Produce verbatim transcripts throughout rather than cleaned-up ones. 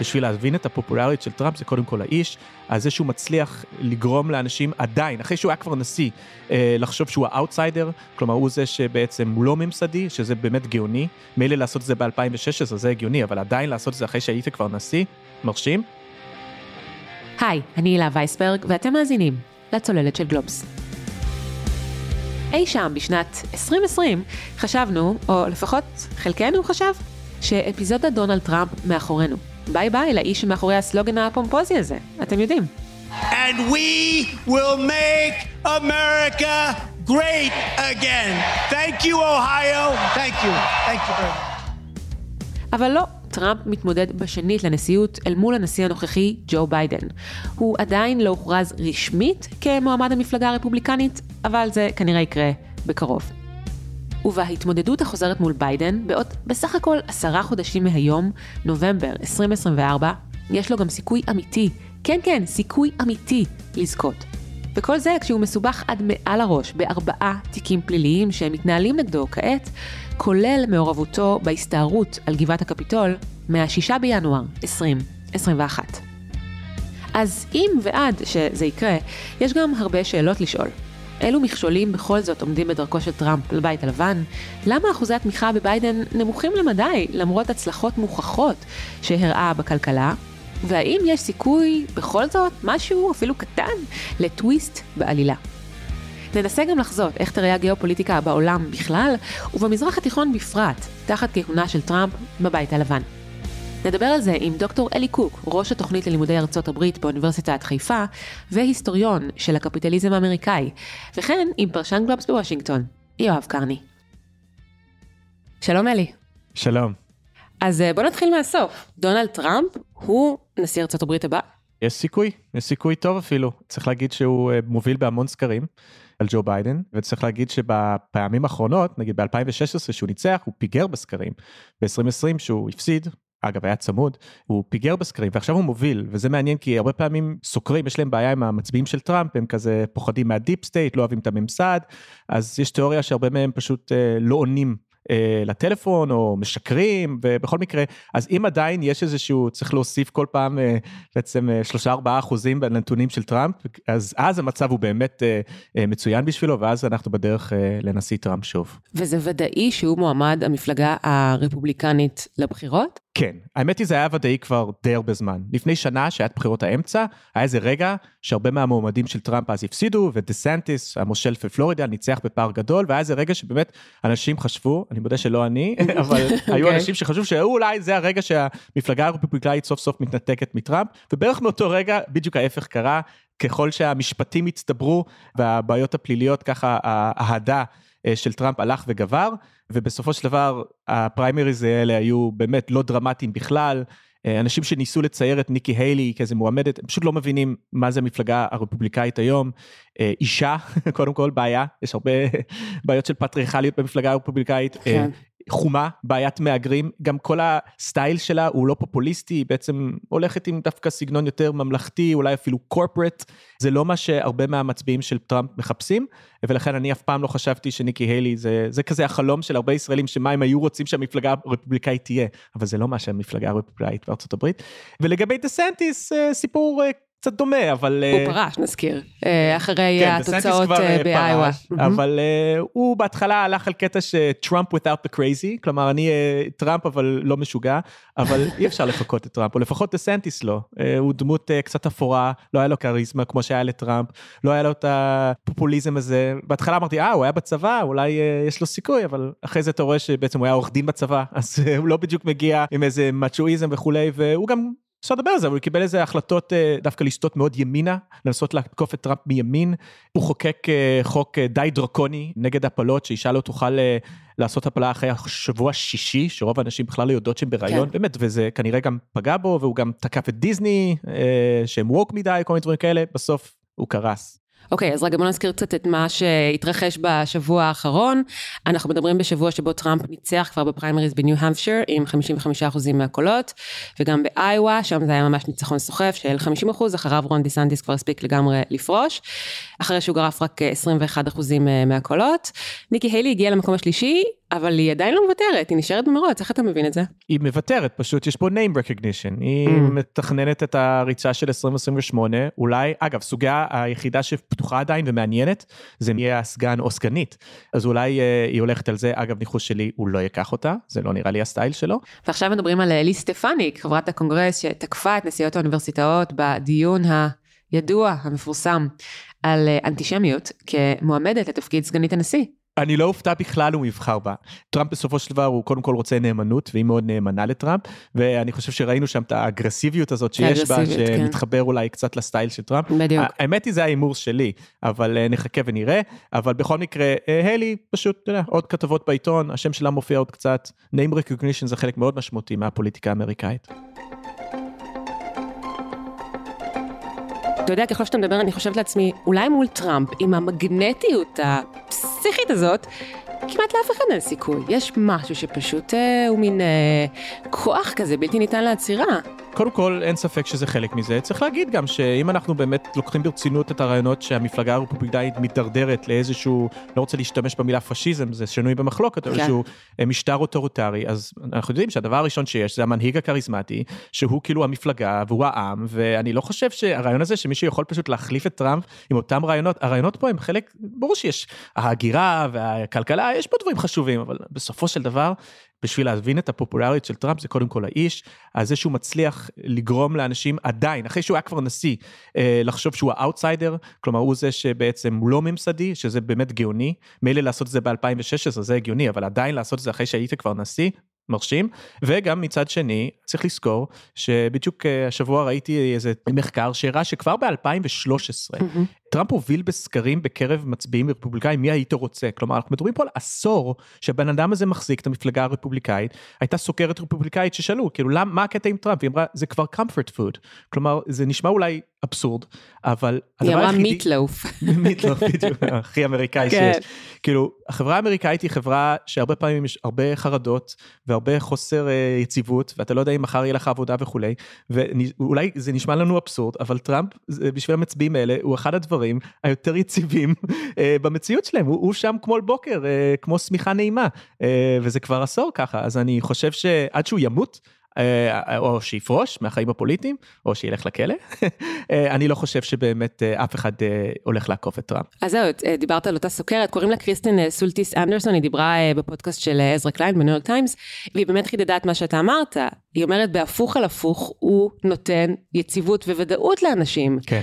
בשביל להבין את הפופולריות של טראמפ, זה קודם כל האיש, אז זה שהוא מצליח לגרום לאנשים עדיין, אחרי שהוא היה כבר נשיא, לחשוב שהוא האוטסיידר, כלומר הוא זה שבעצם הוא לא ממסדי, שזה באמת גאוני, מילא לעשות את זה ב-אלפיים ושש עשרה, זה הגיוני, אבל עדיין לעשות את זה אחרי שהיית כבר נשיא, מרשים? היי, אני הילה וייסברג, ואתם מאזינים לצוללת של גלובס. אי שם בשנת עשרים עשרים חשבנו, או לפחות חלקנו חשב, שאפיזודה דונלד טראמפ מאחורינו. ביי ביי לאיש מאחורי הסלוגן הפומפוזי הזה, אתם יודעים. And we will make America great again. Thank you, Ohio. Thank you. Thank you very much. אבל לא. טראמפ מתמודד בשנית לנשיאות אל מול הנשיא הנוכחי ג'ו ביידן. הוא עדיין לא הוכרז רשמית כמועמד המפלגה הרפובליקנית, אבל זה כנראה יקרה בקרוב. ובהתמודדות החוזרת מול ביידן, בעוד בסך הכל עשרה חודשים מהיום, נובמבר עשרים עשרים וארבע, יש לו גם סיכוי אמיתי, כן כן, סיכוי אמיתי לזכות. וכל זה כשהוא מסובך עד מעל הראש בארבעה תיקים פליליים שמתנהלים נגדו כעת, כולל מעורבותו בהסתערות על גבעת הקפיטול מהשישה בינואר עשרים עשרים ואחת. אז אם ועד שזה יקרה, יש גם הרבה שאלות לשאול. אילו מכשולים בכל זאת עומדים בדרכו של טראמפ לבית הלבן? למה אחוזי התמיכה בביידן נמוכים למדי למרות הצלחות מוכחות שהראה בכלכלה? והאם יש סיכוי בכל זאת משהו אפילו קטן לטוויסט בעלילה? ננסה גם לחזות איך תראה הגיאופוליטיקה בעולם בכלל ובמזרח התיכון בפרט, תחת כהונה של טראמפ בבית הלבן. נדבר על זה עם דוקטור אלי קוק, ראש התוכנית ללימודי ארצות הברית באוניברסיטת חיפה, והיסטוריון של הקפיטליזם האמריקאי, וכן עם פרשן גלובס בוושינגטון, יואב קרני. שלום אלי. שלום. אז בוא נתחיל מהסוף. דונלד טראמפ הוא נשיא ארצות הברית הבא. יש סיכוי, יש סיכוי טוב אפילו. צריך להגיד שהוא מוביל בהמון סקרים על ג'ו ביידן, וצריך להגיד שבפעמים האחרונות, נגיד ב-אלפיים ושש עשרה שהוא ניצח, הוא פיגר בסקרים. ב-עשרים עשרים שהוא הפסיד, אגב היה צמוד, הוא פיגר בסקרים, ועכשיו הוא מוביל, וזה מעניין כי הרבה פעמים סוקרים, יש להם בעיה עם המצביעים של טראמפ, הם כזה פוחדים מהדיפ סטייט, לא אוהבים את הממסד, אז יש תיאוריה שהרבה מהם פשוט לא עונים לטלפון או משקרים, ובכל מקרה, אז אם עדיין יש איזשהו, צריך להוסיף כל פעם בעצם שלושה ארבעה אחוזים בנתונים של טראמפ, אז אז המצב הוא באמת מצוין בשבילו, ואז אנחנו בדרך לנשיא טראמפ שוב. וזה ודאי שהוא מועמד המפלגה הרפובליקנית לבחירות? כן, האמת היא זה היה ודאי כבר די הרבה זמן. לפני שנה שהיית בחירות האמצע, היה איזה רגע שהרבה מהמועמדים של טראמפ אז הפסידו, ודסנטיס, המושל בפלורידה, ניצח בפער גדול, והיה איזה רגע שבאמת אנשים חשבו, אני מודה שלא אני, אבל היו אנשים שחשבו שאולי זה הרגע שהמפלגה הרפובליקאית סוף סוף מתנתקת מטראמפ, ובערך מאותו רגע בדיוק ההפך קרה, ככל שהמשפטים הצטברו, והבעיות הפליליות ככה ההדה, של טראמפ הלך וגבר, ובסופו של דבר הפריימריז האלה היו באמת לא דרמטיים בכלל, אנשים שניסו לצייר את ניקי היילי כאיזה מועמדת, הם פשוט לא מבינים מה זה המפלגה הרפובליקאית היום, אישה, קודם כל בעיה, יש הרבה בעיות של פטריארכליות במפלגה הרפובליקאית, כן. חומה, בעיית מאגרים, גם כל הסטייל שלה הוא לא פופוליסטי, היא בעצם הולכת עם דווקא סגנון יותר ממלכתי, אולי אפילו קורפרט, זה לא מה שהרבה מהמצביעים של טראמפ מחפשים, ולכן אני אף פעם לא חשבתי שניקי היילי, זה, זה כזה החלום של הרבה ישראלים, שמה הם היו רוצים שהמפלגה הרפובליקאית תהיה, אבל זה לא מה שהמפלגה הרפובליקאית בארצות הברית, ולגבי דסנטיס, סיפור קורפרט, קצת דומה, אבל... הוא פרש, נזכיר, אחרי התוצאות באיווה. אבל הוא בהתחלה הלך על קטע ש-Trump without the crazy, כלומר, אני טראמפ, אבל לא משוגע, אבל אי אפשר לפחות את טראמפ, או לפחות דסנטיס לא. הוא דמות קצת אפורה, לא היה לו קריזמה כמו שהיה לטראמפ, לא היה לו את הפופוליזם הזה. בהתחלה אמרתי, אה, הוא היה בצבא, אולי יש לו סיכוי, אבל אחרי זה אתה רואה שבעצם הוא היה עורך דין בצבא, אז הוא לא בדיוק מגיע עם איזה מצ'ואיזם וכולי, והוא גם אפשר לדבר על זה, אבל הוא קיבל איזה החלטות דווקא לסטות מאוד ימינה, לנסות להתקוף את טראמפ מימין, הוא חוקק חוק די דרקוני נגד הפלות, שאישה לא תוכל לעשות הפלה אחרי השבוע השישי, שרוב האנשים בכלל לא יודעות שהם ברעיון, באמת, וזה כנראה גם פגע בו, והוא גם תקף את דיזני, שהם ווק מדי, כל מיני דברים כאלה, בסוף הוא קרס. אוקיי, אז רגע בוא נזכיר קצת את מה שהתרחש בשבוע האחרון. אנחנו מדברים בשבוע שבו טראמפ ניצח כבר בפריימריז בניו-המפשיר עם חמישים וחמישה אחוז מהקולות, וגם באיווה, שם זה היה ממש ניצחון סוחף של חמישים אחוז, אחריו רון דיסנטיס כבר הספיק לגמרי לפרוש, אחרי שהוא גרף רק עשרים ואחד אחוז מהקולות. ניקי היילי הגיעה למקום השלישי, אבל היא עדיין לא מוותרת, היא נשארת במרוץ, איך אתה מבין את זה? היא מוותרת, פשוט יש פה name recognition, היא מתכננת את הריצה של עשרים עשרים ושמונה, אולי, אגב, סוגיה היחידה שפתוחה עדיין ומעניינת, זה מי הסגן או סגנית, אז אולי היא הולכת על זה, אגב, ניחוש שלי, הוא לא יקח אותה, זה לא נראה לי הסטייל שלו. ועכשיו מדברים על אליס סטפניק, חברת הקונגרס, שתקפה את נשיאות האוניברסיטאות בדיון הידוע, המפורסם, על אנטישמיות, כמועמדת לתפקיד סגנית הנשיא. אני לא הופתע בכלל, הוא מבחר בה. טראמפ בסופו של דבר, הוא קודם כל רוצה נאמנות, והיא מאוד נאמנה לטראמפ, ואני חושב שראינו שם את האגרסיביות הזאת שיש בה, שמתחבר אולי קצת לסטייל של טראמפ. בדיוק. האמת היא, זה האימור שלי, אבל נחכה ונראה, אבל בכל מקרה, הילי, פשוט, עוד כתבות בעיתון, השם שלה מופיע עוד קצת, name recognition זה חלק מאוד משמעותי מהפוליטיקה האמריקאית. אתה יודע, ככל שאתה מדבר, אני חושבת לעצמי, אולי מול טראמפ, עם המגנטיות הפסיכית הזאת, כמעט לאף אחד אין סיכוי. יש משהו שפשוט אה, הוא מין אה, כוח כזה, בלתי ניתן לעצירה. קודם כל, אין ספק שזה חלק מזה. צריך להגיד גם שאם אנחנו באמת לוקחים ברצינות את הרעיונות שהמפלגה הרפובליקאית מתדרדרת לאיזשהו, לא רוצה להשתמש במילה פאשיזם, זה שינוי במחלוקת, כן. איזשהו משטר אוטוריטרי, אז אנחנו יודעים שהדבר הראשון שיש זה המנהיג הקריזמטי, שהוא כאילו המפלגה והוא העם, ואני לא חושב שהרעיון הזה שמישהו יכול פשוט להחליף את טראמפ עם אותם רעיונות, הרעיונות פה הם חלק, ברור שיש ההגירה והכלכלה, יש פה דברים חשובים, אבל בסופו של דבר, בשביל להבין את הפופולריות של טראמפ, זה קודם כל האיש, אז זה שהוא מצליח לגרום לאנשים עדיין, אחרי שהוא היה כבר נשיא, לחשוב שהוא האוטסיידר, כלומר הוא זה שבעצם הוא לא ממסדי, שזה באמת גאוני, מילא לעשות את זה ב-אלפיים ושש עשרה, זה הגיוני, אבל עדיין לעשות את זה אחרי שהיית כבר נשיא, מרשים, וגם מצד שני, צריך לזכור, שבדיוק השבוע ראיתי איזה מחקר, שהראה שכבר ב-אלפיים ושלוש עשרה, טראמפ הוביל בסקרים בקרב מצביעים רפובליקאים, מי היית רוצה? כלומר, אנחנו מדברים פה על עשור, שהבן אדם הזה מחזיק את המפלגה הרפובליקאית, הייתה סוקרת רפובליקאית ששאלו, כאילו, למה, מה הקטע עם טראמפ? היא אמרה, זה כבר comfort food, כלומר, זה נשמע אולי אבסורד, אבל... היא אמרה מיטלוף. מיטלוף, בדיוק, הכי אמריקאי שיש. כאילו, החברה האמריקאית היא חברה שהרבה פעמים יש הרבה חרדות, והרבה חוסר יציבות, ואתה לא יודע אם מחר יהיה לך עבודה וכו'. ואולי זה נשמע לנו אבסורד, אבל טראמפ, בשביל המצביעים האלה, הוא אחד הדברים היותר יציבים במציאות שלהם. הוא שם כמו בוקר, כמו סמיכה נעימה, וזה כבר עשור ככה. אז אני חושב שעד שהוא ימות, או שיפרוש מהחיים הפוליטיים, או שילך לכלא, אני לא חושב שבאמת אף אחד הולך לעקוף את טראמפ. אז זהו, דיברת על אותה סוקרת, קוראים לה קריסטין סולטיס אנדרסון, היא דיברה בפודקאסט של עזרא קליין בניו יורק טיימס, והיא באמת חידדה את מה שאתה אמרת, היא אומרת בהפוך על הפוך, הוא נותן יציבות וודאות לאנשים, כן.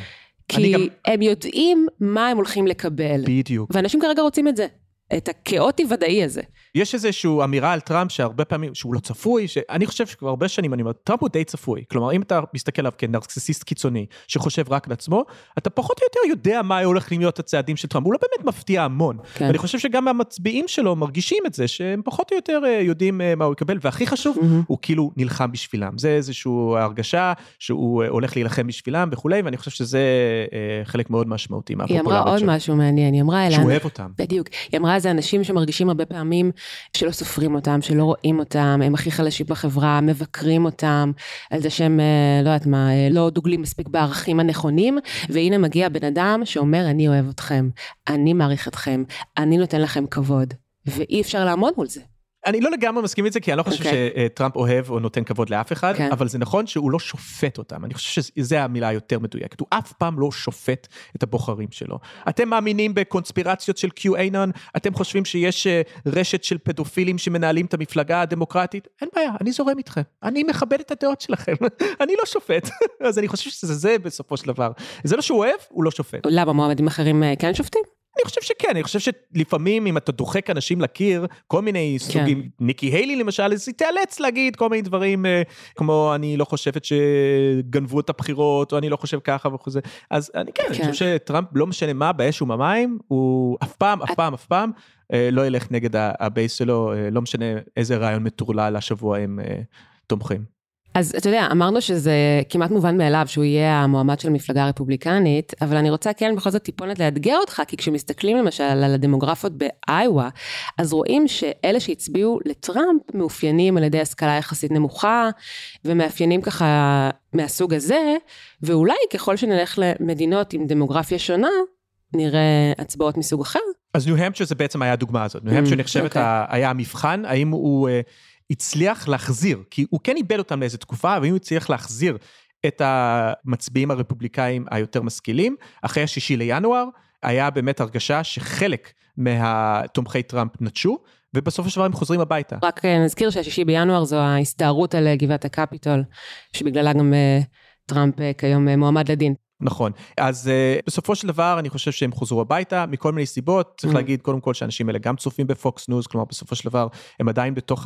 כי גם... הם יודעים מה הם הולכים לקבל, בדיוק. ואנשים כרגע רוצים את זה. את הכאוטי ודאי הזה. יש איזושהי אמירה על טראמפ שהרבה פעמים, שהוא לא צפוי, שאני חושב שכבר הרבה שנים אני אומר, טראמפ הוא די צפוי, כלומר אם אתה מסתכל עליו כנרקסיסט קיצוני, שחושב רק לעצמו, אתה פחות או יותר יודע מה הולך להיות הצעדים של טראמפ, הוא לא באמת מפתיע המון, כן. אני חושב שגם המצביעים שלו מרגישים את זה, שהם פחות או יותר יודעים מה הוא יקבל, והכי חשוב, mm-hmm. הוא כאילו נלחם בשבילם, זה איזושהי הרגשה, שהוא הולך להילחם בשבילם וכולי, ואני חושב שזה חלק מאוד משמעותי מהפופולריות שלו. היא אמרה עוד זה אנשים שמרגישים הרבה פעמים שלא סופרים אותם, שלא רואים אותם, הם הכי חלשים בחברה, מבקרים אותם, על זה שהם, לא יודעת מה, לא דוגלים מספיק בערכים הנכונים, והנה מגיע בן אדם שאומר, אני אוהב אתכם, אני מעריך אתכם, אני נותן לכם כבוד, ואי אפשר לעמוד מול זה. אני לא לגמרי מסכים את זה, כי אני לא חושב שטראמפ אוהב או נותן כבוד לאף אחד, אבל זה נכון שהוא לא שופט אותם. אני חושב שזה המילה היותר מדויקת. הוא אף פעם לא שופט את הבוחרים שלו. אתם מאמינים בקונספירציות של קיו-אנון? אתם חושבים שיש רשת של פדופילים שמנהלים את המפלגה הדמוקרטית? אין בעיה, אני זורם איתכם. אני מכבד את הדעות שלכם. אני לא שופט. אז אני חושב שזה זה בסופו של דבר. זה לא שהוא אוהב, הוא לא שופט. למה מועמדים אחרים כן שופטים? אני חושב שכן, אני חושב שלפעמים אם אתה דוחק אנשים לקיר, כל מיני סוגים, ניקי היילי למשל, אז היא תיאלץ להגיד כל מיני דברים, כמו אני לא חושבת שגנבו את הבחירות, או אני לא חושב ככה וכו'. אז אני כן, אני חושב שטראמפ לא משנה מה, באש וממיים, הוא אף פעם, אף פעם, אף פעם, לא ילך נגד הבייס שלו, לא משנה איזה רעיון מטורלל השבוע הם תומכים. אז אתה יודע, אמרנו שזה כמעט מובן מאליו שהוא יהיה המועמד של המפלגה הרפובליקנית, אבל אני רוצה כן בכל זאת טיפונת לאתגר אותך, כי כשמסתכלים למשל על הדמוגרפיות באיווה, אז רואים שאלה שהצביעו לטראמפ מאופיינים על ידי השכלה יחסית נמוכה, ומאפיינים ככה מהסוג הזה, ואולי ככל שנלך למדינות עם דמוגרפיה שונה, נראה הצבעות מסוג אחר. אז ניו המפשר זה בעצם היה הדוגמה הזאת. ניו המפשר נחשבת היה המבחן, האם הוא הצליח להחזיר, כי הוא כן איבד אותם לאיזו תקופה, והאם הוא הצליח להחזיר את המצביעים הרפובליקאים היותר משכילים, אחרי השישי לינואר, היה באמת הרגשה שחלק מהתומכי טראמפ נטשו, ובסוף השבוע הם חוזרים הביתה. רק נזכיר שהשישי בינואר זו ההסתערות על גבעת הקפיטול, שבגללה גם טראמפ כיום מועמד לדין. נכון, אז uh, בסופו של דבר אני חושב שהם חוזרו הביתה, מכל מיני סיבות, צריך mm. להגיד קודם כל שאנשים האלה גם צופים בפוקס ניוז, כלומר בסופו של דבר הם עדיין בתוך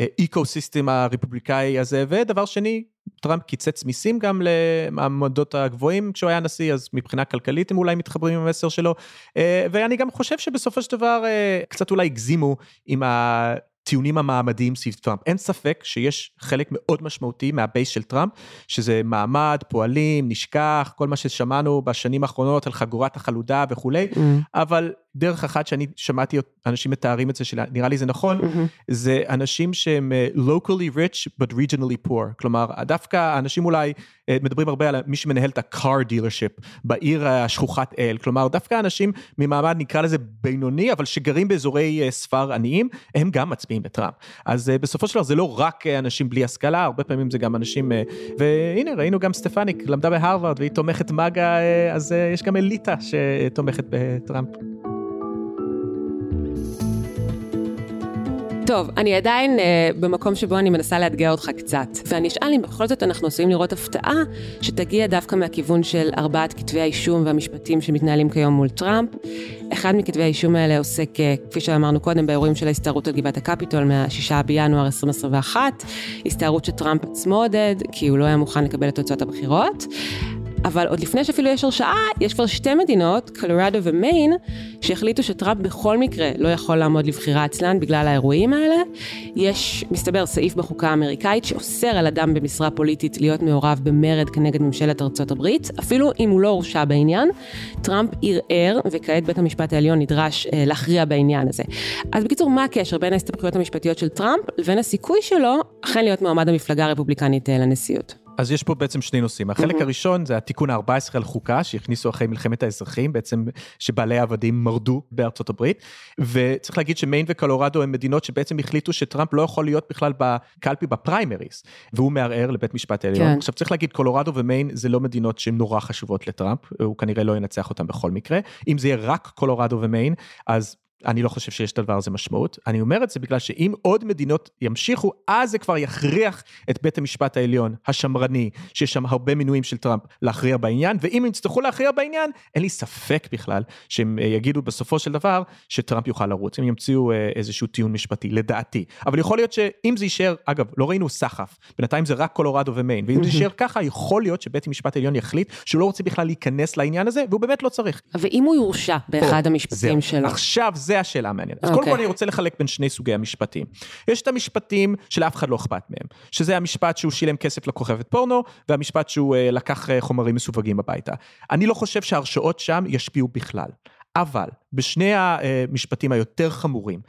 האקוסיסטם הרפובליקאי הזה, ודבר שני, טראמפ קיצץ מיסים גם למעמדות הגבוהים כשהוא היה נשיא, אז מבחינה כלכלית הם אולי מתחברים עם המסר שלו, uh, ואני גם חושב שבסופו של דבר uh, קצת אולי הגזימו עם ה... טיעונים המעמדיים סביב טראמפ. אין ספק שיש חלק מאוד משמעותי מהבייס של טראמפ, שזה מעמד, פועלים, נשכח, כל מה ששמענו בשנים האחרונות על חגורת החלודה וכו', mm-hmm. אבל דרך אחת שאני שמעתי אנשים מתארים את זה, שנראה לי זה נכון, mm-hmm. זה אנשים שהם locally rich but regionally poor, כלומר, דווקא האנשים אולי מדברים הרבה על מי שמנהל את ה-car dealership בעיר השכוחת אל, כלומר, דווקא אנשים ממעמד נקרא לזה בינוני, אבל שגרים באזורי ספר עניים, הם גם מצביעים לטראמפ. אז בסופו של דבר זה לא רק אנשים בלי השכלה, הרבה פעמים זה גם אנשים, והנה ראינו גם סטפניק, למדה בהרווארד והיא תומכת מגה, אז יש גם אליטה שתומכת בטראמפ. טוב, אני עדיין אה, במקום שבו אני מנסה לאתגר אותך קצת, ואני אשאל אם בכל זאת אנחנו עשויים לראות הפתעה שתגיע דווקא מהכיוון של ארבעת כתבי האישום והמשפטים שמתנהלים כיום מול טראמפ. אחד מכתבי האישום האלה עוסק, כפי שאמרנו קודם, באירועים של ההסתערות על גבעת הקפיטול מהשישה בינואר עשרים עשרים ואחת, הסתערות שטראמפ עצמו עודד, כי הוא לא היה מוכן לקבל את תוצאות הבחירות, אבל עוד לפני שאפילו יש הרשעה, יש כבר שתי מדינות, קולורדו ומיין, שהחליטו שטראמפ בכל מקרה לא יכול לעמוד לבחירה אצלן בגלל האירועים האלה. יש, מסתבר, סעיף בחוקה האמריקאית שאוסר על אדם במשרה פוליטית להיות מעורב במרד כנגד ממשלת ארצות הברית, אפילו אם הוא לא הורשע בעניין. טראמפ ערער, וכעת בית המשפט העליון נדרש להכריע בעניין הזה. אז בקיצור, מה הקשר בין ההסתבכויות המשפטיות של טראמפ לבין הסיכוי שלו אכן להיות מעמד המפלגה הרפובליקנית לנשיאות? אז יש פה בעצם שני נושאים. החלק הראשון זה התיקון ה-ארבע עשרה על חוקה, שהכניסו אחרי מלחמת האזרחים, בעצם שבעלי העבדים מרדו בארצות הברית, וצריך להגיד שמיין וקולורדו הן מדינות שבעצם החליטו שטראמפ לא יכול להיות בכלל בקלפי בפריימריס, והוא מערער לבית משפט העליון. כן. עכשיו צריך להגיד, קולורדו ומיין זה לא מדינות שהן נורא חשובות לטראמפ, הוא כנראה לא ינצח אותן בכל מקרה. אם זה יהיה רק קולורדו ומיין, אז אני לא חושב שיש את הדבר הזה משמעות, אני אומר את זה בגלל שאם עוד מדינות ימשיכו, אז זה כבר יכריח את בית המשפט העליון, השמרני, שיש שם הרבה מינויים של טראמפ, להכריע בעניין, ואם הם יצטרכו להכריע בעניין, אין לי ספק בכלל, שהם יגידו בסופו של דבר, שטראמפ יוכל לרוץ, הם ימציאו איזשהו טיעון משפטי, לדעתי, אבל יכול להיות שאם זה יישאר, אגב, לא ראינו סחף, בינתיים זה רק קולורדו ומיין, ואם זה יישאר ככה, יכול להיות שבית המשפט העליון יחליט שהוא לא רוצה בכלל להיכנס לעניין הזה, והוא באמת לא צריך. ואם הוא יורשע באחד המשפטים שלו? עכשיו זה השאלה המעניינת. Okay. אז קודם כל אני רוצה לחלק בין שני סוגי המשפטים. יש את המשפטים שלאף אחד לא אכפת מהם, שזה המשפט שהוא שילם כסף לכוכבת פורנו, והמשפט שהוא uh, לקח uh, חומרים מסווגים הביתה. אני לא חושב שההרשעות שם ישפיעו בכלל, אבל בשני המשפטים היותר חמורים,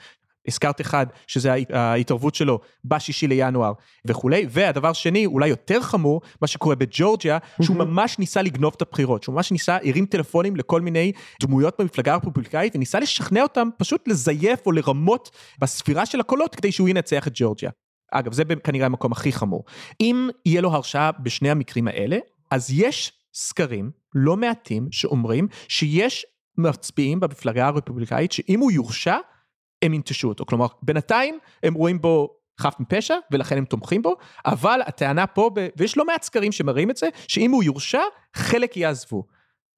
הזכרת אחד, שזה ההתערבות שלו בשישי לינואר וכולי, והדבר שני, אולי יותר חמור, מה שקורה בג'ורג'יה, שהוא ממש ניסה לגנוב את הבחירות, שהוא ממש ניסה, הרים טלפונים לכל מיני דמויות במפלגה הרפובליקאית, וניסה לשכנע אותם פשוט לזייף או לרמות בספירה של הקולות, כדי שהוא ינצח את ג'ורג'יה. אגב, זה כנראה המקום הכי חמור. אם יהיה לו הרשעה בשני המקרים האלה, אז יש סקרים לא מעטים שאומרים שיש מצביעים במפלגה הרפובליקאית שאם הוא יורשע הם ינטשו אותו, כלומר, בינתיים הם רואים בו חף מפשע, ולכן הם תומכים בו, אבל הטענה פה, ב... ויש לא מעט סקרים שמראים את זה, שאם הוא יורשע, חלק יעזבו.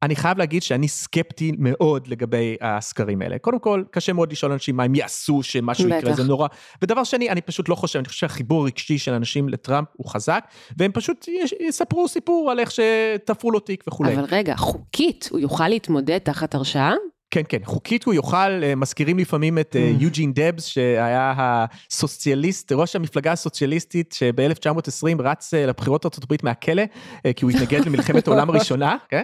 אני חייב להגיד שאני סקפטי מאוד לגבי הסקרים האלה. קודם כל, קשה מאוד לשאול אנשים מה הם יעשו, שמשהו יקרה, זה נורא. ודבר שני, אני פשוט לא חושב, אני חושב שהחיבור הרגשי של אנשים לטראמפ הוא חזק, והם פשוט יספרו סיפור על איך שתפרו לו תיק וכו'. אבל רגע, חוקית, הוא יוכל להתמודד תחת הרשעה? כן, כן, חוקית הוא יוכל, מזכירים לפעמים את יוג'ין דבס, שהיה הסוציאליסט, ראש המפלגה הסוציאליסטית, שב-אלף תשע מאות ועשרים רץ לבחירות ארצות הברית מהכלא, כי הוא התנגד למלחמת העולם הראשונה, כן?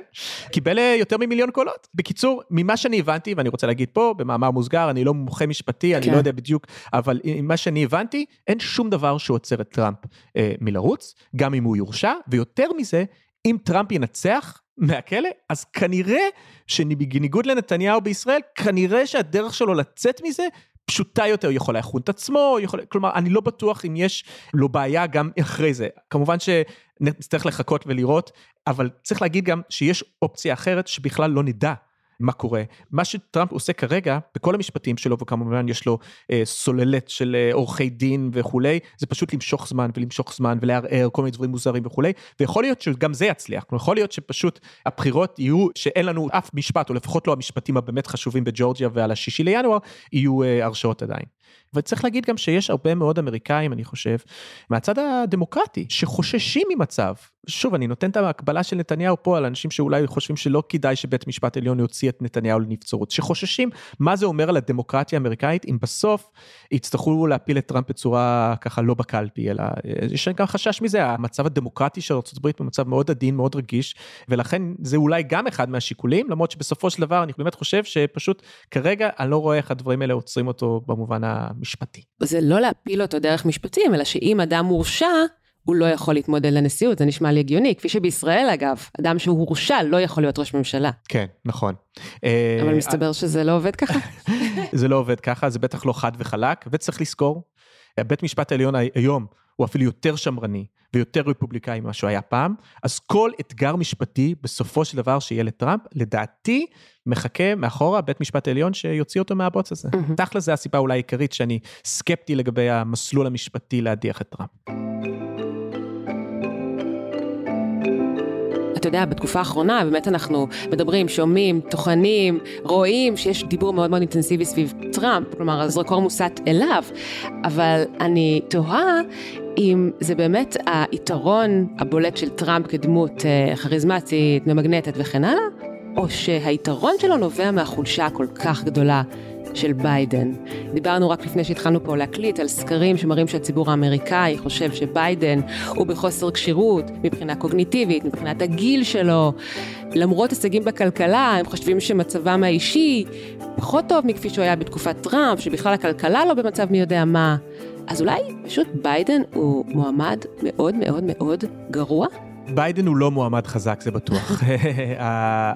קיבל יותר ממיליון קולות. בקיצור, ממה שאני הבנתי, ואני רוצה להגיד פה, במאמר מוסגר, אני לא מומחה משפטי, אני לא יודע בדיוק, אבל ממה שאני הבנתי, אין שום דבר שעוצר את טראמפ מלרוץ, גם אם הוא יורשע, ויותר מזה, אם טראמפ ינצח מהכלא, אז כנראה שבניגוד לנתניהו בישראל, כנראה שהדרך שלו לצאת מזה פשוטה יותר, הוא יכול להכון את עצמו, יכול... כלומר, אני לא בטוח אם יש לו בעיה גם אחרי זה, כמובן שצריך לחכות ולראות, אבל צריך להגיד גם שיש אופציה אחרת שבכלל לא נדע מה קורה. מה שטראמפ עושה כרגע, בכל המשפטים שלו, וכמובן יש לו אה, סוללת של אה, עורכי דין וכולי, זה פשוט למשוך זמן ולמשוך זמן ולערער כל מיני דברים מוזרים וכולי, ויכול להיות שגם זה יצליח, יכול להיות שפשוט הבחירות יהיו, שאין לנו אף משפט, או לפחות לא המשפטים הבאמת חשובים בג'ורג'יה, ועל השישי לינואר, יהיו אה, הרשעות עדיין. וצריך להגיד גם שיש הרבה מאוד אמריקאים, אני חושב, מהצד הדמוקרטי, שחוששים ממצב, שוב, אני נותן את ההקבלה של נתניהו פה, על אנשים שאולי חושבים שלא כדאי שבית משפט עליון יוציא את נתניהו לנבצרות, שחוששים מה זה אומר על הדמוקרטיה האמריקאית, אם בסוף יצטרכו להפיל את טראמפ בצורה ככה לא בקלפי, אלא יש גם חשש מזה, המצב הדמוקרטי של ארצות הברית במצב מאוד עדין, מאוד רגיש, ולכן זה אולי גם אחד מהשיקולים, למרות שבסופו של דבר אני באמת חושב שפשוט כרגע אני לא רואה איך הדברים האלה עוצרים אותו במובן המשפטי. זה לא להפיל אותו דרך משפטים, אלא שאם אדם מורשע הוא לא יכול להתמודד לנשיאות, זה נשמע לי הגיוני, כפי שבישראל אגב, אדם שהוא הורשע לא יכול להיות ראש ממשלה. כן, נכון. אבל מסתבר שזה לא עובד ככה. זה לא עובד ככה, זה בטח לא חד וחלק, וצריך לזכור, בית משפט העליון היום, הוא אפילו יותר שמרני, ויותר רפובליקאי ממה שהוא היה פעם, אז כל אתגר משפטי, בסופו של דבר שיהיה לטראמפ, לדעתי, מחכה מאחורה בית משפט העליון שיוציא אותו מהבוץ הזה. תכל'ה זה הסיבה אולי העיקרית שאני סקפטי לגבי המסלול המשפטי להדיח את טראמפ. אתה יודע, בתקופה האחרונה, באמת אנחנו מדברים, שומעים, תוכנים, רואים שיש דיבור מאוד מאוד אינטנסיבי סביב טראמפ, כלומר, הזרקור מוסט אליו, אבל אני תוהה אם זה באמת היתרון הבולט של טראמפ כדמות חריזמטית, ממגנטית וכן הלאה, או שהיתרון שלו נובע מהחולשה הכל כך גדולה של ביידן. דיברנו רק לפני שהתחלנו פה להקליט על סקרים שמראים שהציבור האמריקאי חושב שביידן הוא בחוסר קשירות מבחינה קוגניטיבית, מבחינת הגיל שלו. למרות הישגים בכלכלה, הם חושבים שמצבם האישי פחות טוב מכפי שהוא היה בתקופת טראמפ, שבכלל הכלכלה לא במצב מי יודע מה. אז אולי פשוט ביידן הוא מועמד מאוד מאוד מאוד גרוע? ביידן הוא לא מועמד חזק, זה בטוח.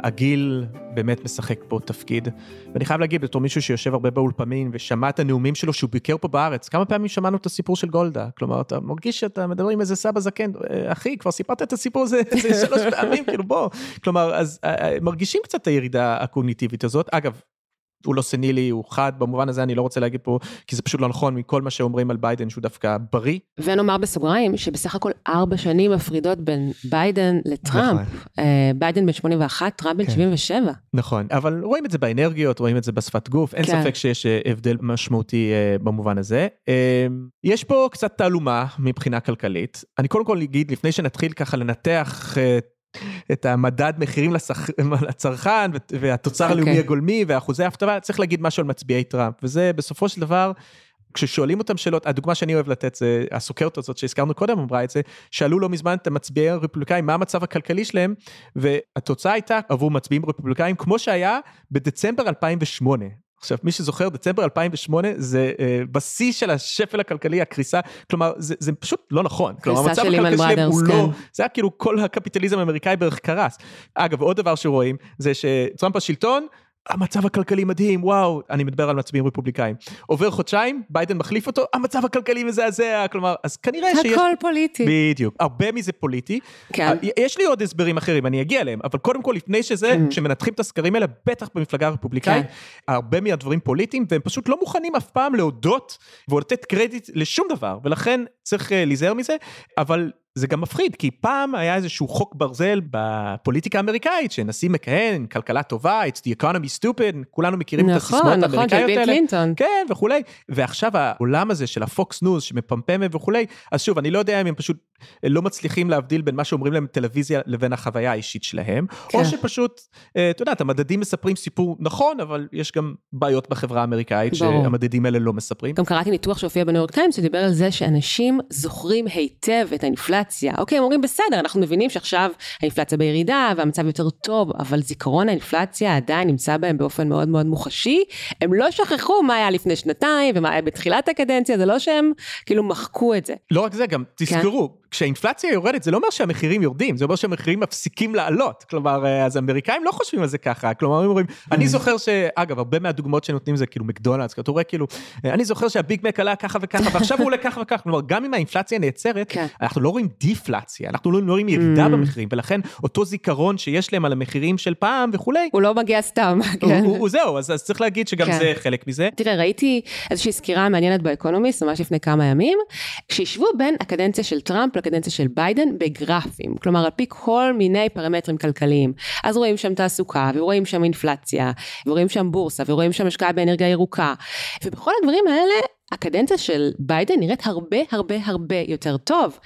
הגיל באמת משחק פה תפקיד, ואני חייב להגיד, בתור מישהו שיושב הרבה באולפנים, ושמע את הנאומים שלו שהוא ביקר פה בארץ, כמה פעמים שמענו את הסיפור של גולדה, כלומר, אתה מרגיש שאתה מדבר עם איזה סבא זקן, אחי, כבר סיפרת את הסיפור הזה שלוש פעמים, כאילו בוא, כלומר, אז מרגישים קצת את הירידה הקוגניטיבית הזאת, אגב, הוא לא סנילי, הוא חד, במובן הזה אני לא רוצה להגיד פה, כי זה פשוט לא נכון מכל מה שאומרים על ביידן, שהוא דווקא בריא. ונאמר בסוגריים, שבסך הכל ארבע שנים מפרידות בין ביידן לטראמפ. נכון. ביידן בן שמונים ואחת, טראמפ בן כן. שבעים ושבע. נכון, אבל רואים את זה באנרגיות, רואים את זה בשפת גוף, אין כן. ספק שיש הבדל משמעותי במובן הזה. יש פה קצת תעלומה מבחינה כלכלית. אני קודם כל אגיד, לפני שנתחיל ככה לנתח את המדד מחירים לצרכן, והתוצר הלאומי הגולמי, והאחוזי ההפתעה, צריך להגיד משהו על מצביעי טראמפ, וזה בסופו של דבר, כששואלים אותם שאלות, הדוגמה שאני אוהב לתת, זה הסוכרת הזאת שהזכרנו קודם, אמרה את זה, שאלו לא מזמן את המצביעי הרפובליקאים, מה המצב הכלכלי שלהם, והתוצאה הייתה עבור מצביעים רפובליקאים, כמו שהיה בדצמבר אלפיים ושמונה, עכשיו, מי שזוכר, דצמבר אלפיים ושמונה, זה אה, בשיא של השפל הכלכלי, הקריסה, כלומר, זה, זה פשוט לא נכון. כלומר, המצב הכלכלי שלהם הוא לא, זה היה כאילו כל הקפיטליזם האמריקאי בערך קרס. אגב, עוד דבר שרואים, זה שטראמפ השלטון, המצב הכלכלי מדהים, וואו, אני מדבר על מצביעים רפובליקאים. עובר חודשיים, ביידן מחליף אותו, המצב הכלכלי מזעזע, כלומר, אז כנראה שיש... הכל פוליטי. בדיוק, הרבה מזה פוליטי. כן. יש לי עוד הסברים אחרים, אני אגיע אליהם, אבל קודם כל, לפני שזה, שמנתחים את הסקרים האלה, בטח במפלגה הרפובליקאית, הרבה מהדברים פוליטיים, והם פשוט לא מוכנים אף פעם להודות, ולתת קרדיט לשום דבר, ולכן צריך להיזהר מזה, אבל זה גם מפחיד, כי פעם היה איזשהו חוק ברזל בפוליטיקה האמריקאית, שנשיא מכהן, כלכלה טובה, it's the economy stupid, כולנו מכירים את הסיסמאות האמריקאיות האלה. נכון, נכון, של ביל קלינטון. כן, וכולי. ועכשיו העולם הזה של הפוקס ניוז, שמפמפם וכולי, אז שוב, אני לא יודע אם הם פשוט לא מצליחים להבדיל בין מה שאומרים להם בטלוויזיה לבין החוויה האישית שלהם, או שפשוט, אתה יודע, המדדים מספרים סיפור נכון, אבל יש גם בעיות בחברה האמריקאית שהמדדים האלה לא מספרים. גם קראתי ניתוח שהופיע בניו יורק טיימס שדיבר על זה שאנשים זוכרים היטב את האינפלציה האינפלציה. אוקיי, הם אומרים בסדר, אנחנו מבינים שעכשיו האינפלציה בירידה והמצב יותר טוב, אבל זיכרון האינפלציה עדיין נמצא בהם באופן מאוד מאוד מוחשי. הם לא שכחו מה היה לפני שנתיים ומה היה בתחילת הקדנציה, זה לא שהם כאילו מחקו את זה. לא רק זה, גם תזכרו, כן? כשהאינפלציה יורדת, זה לא אומר שהמחירים יורדים, זה אומר שהמחירים מפסיקים לעלות. כלומר, אז האמריקאים לא חושבים על זה ככה. כלומר, הם אומרים, אני זוכר ש... אגב, הרבה מהדוגמאות שנותנים זה כאילו מקדונלדס, כי אתה רואה כאילו, אני זוכר שהביג מק עלה ככה וככה, ועכשיו הוא עולה ככה וככה. כלומר, גם אם האינפלציה נעצרת, אנחנו לא רואים דיפלציה, אנחנו לא רואים ירידה במחירים, ולכן אותו זיכרון שיש להם על המחירים של פעם וכולי, הוא לא מגיע סתם. זהו, אז צריך להגיד שגם זה חלק מזה. תראה, ראיתי איזושהי סקירה מעניינת באקונומיסט, ממש לפני כמה ימים, שישבו בין הקדנציה של טראמפ לקדנציה של ביידן בגרפים, כלומר על פי כל מיני פרמטרים כלכליים, אז רואים שם תעסוקה, ורואים שם אינפלציה, ורואים שם בורסה, ורואים שם השקעה באנרגיה ירוקה, ובכל הדברים האלה, הקדנציה של ביידן נראית הרבה הרבה הרבה יותר טוב.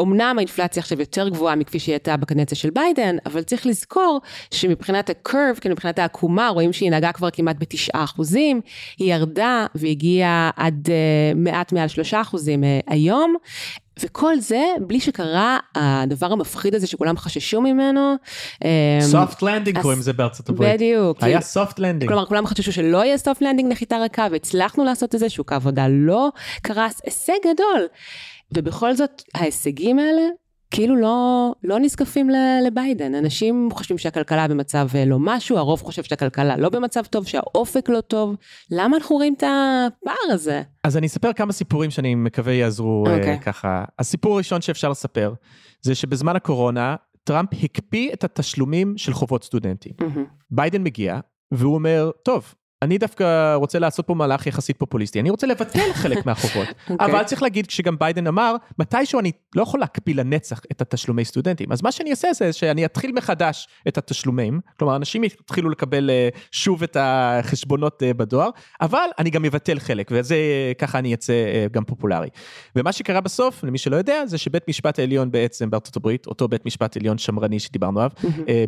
אמנם האינפלציה עכשיו יותר גבוהה מכפי שהיא הייתה בקדנציה של ביידן, אבל צריך לזכור שמבחינת הקרב, כן, מבחינת העקומה, רואים שהיא נהגה כבר כמעט בתשעה אחוזים, היא ירדה והגיעה עד uh, מעט מעל שלושה אחוזים uh, היום, וכל זה בלי שקרה הדבר המפחיד הזה שכולם חששו ממנו. soft landing קוראים זה בארצות הברית. בדיוק. היה soft landing. כלומר, כולם חששו שלא יהיה soft landing נחיתה רכה, והצלחנו לעשות את זה, שוק העבודה לא קרס, הישג גדול. ובכל זאת, ההישגים האלה, כאילו לא, לא נזקפים לביידן. אנשים חושבים שהכלכלה במצב לא משהו, הרוב חושב שהכלכלה לא במצב טוב, שהאופק לא טוב. למה אנחנו רואים את הפער הזה? אז אני אספר כמה סיפורים שאני מקווה יעזרו okay. uh, ככה. הסיפור הראשון שאפשר לספר, זה שבזמן הקורונה, טראמפ הקפיא את התשלומים של חובות סטודנטים. Mm-hmm. ביידן מגיע, והוא אומר, טוב, אני דווקא רוצה לעשות פה מהלך יחסית פופוליסטי, אני רוצה לבטל חלק מהחובות, אבל צריך להגיד שגם ביידן אמר, מתישהו אני לא יכול להקפיא לנצח את התשלומי סטודנטים, אז מה שאני אעשה זה שאני אתחיל מחדש את התשלומים, כלומר אנשים יתחילו לקבל שוב את החשבונות בדואר, אבל אני גם אבטל חלק, וזה ככה אני אצא גם פופולרי. ומה שקרה בסוף, למי שלא יודע, זה שבית משפט העליון בעצם בארצות הברית, אותו בית משפט עליון שמרני שדיברנו עליו,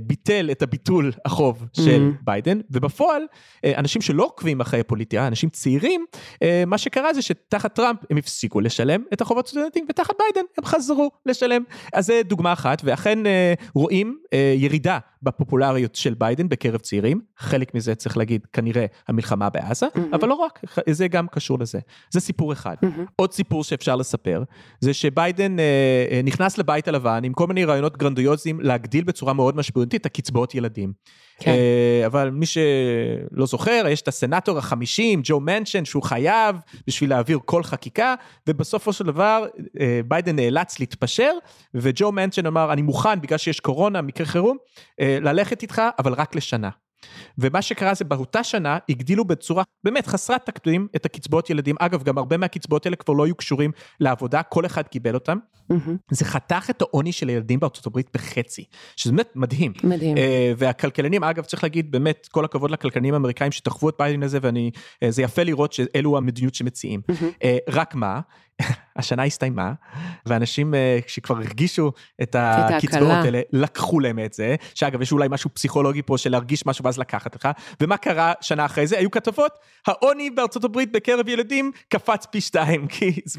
ביטל את הביטול החוב של ביידן, ובפועל אנשים שלא עוקבים אחרי הפוליטיקה, אנשים צעירים, מה שקרה זה שתחת טראמפ הם הפסיקו לשלם את החובות סטודנטים, ותחת ביידן הם חזרו לשלם. אז זה דוגמה אחת, ואכן רואים ירידה בפופולריות של ביידן בקרב צעירים, חלק מזה צריך להגיד כנראה המלחמה בעזה, אבל לא רק, זה גם קשור לזה. זה סיפור אחד. עוד סיפור שאפשר לספר, זה שביידן נכנס לבית הלבן עם כל מיני רעיונות גרנדיוזיים להגדיל בצורה מאוד משמעותית את הקצבאות ילדים. אבל מי שלא זוכר, יש את הסנאטור החמישים, ג'ו מנצ'ן, שהוא חייב בשביל להעביר כל חקיקה, ובסופו של דבר, ביידן נאלץ להתפשר, וג'ו מנצ'ן אמר, אני מוכן, בגלל שיש קורונה, מקרה חירום, ללכת איתך, אבל רק לשנה. ומה שקרה זה, באותה שנה, הגדילו בצורה באמת חסרת תקדים את הקצבאות ילדים. אגב, גם הרבה מהקצבאות האלה כבר לא היו קשורים לעבודה, כל אחד קיבל אותם. זה חתך את העוני של הילדים בארצות הברית בחצי, שזה באמת מדהים. מדהים. והכלכלנים, אגב, צריך להגיד, באמת, כל הכבוד לכלכלנים האמריקאים שתחוו את ביידן הזה, ואני, זה יפה לראות שאלו המדיניות שמציעים. רק מה, השנה הסתיימה, ואנשים שכבר הרגישו את הקצבאות האלה, לקחו להם את זה, שאגב, יש אולי משהו פסיכולוגי פה של להרגיש משהו ואז לקחת לך, ומה קרה שנה אחרי זה? היו כתבות, העוני בארצות הברית בקרב ילדים קפץ פי שתיים,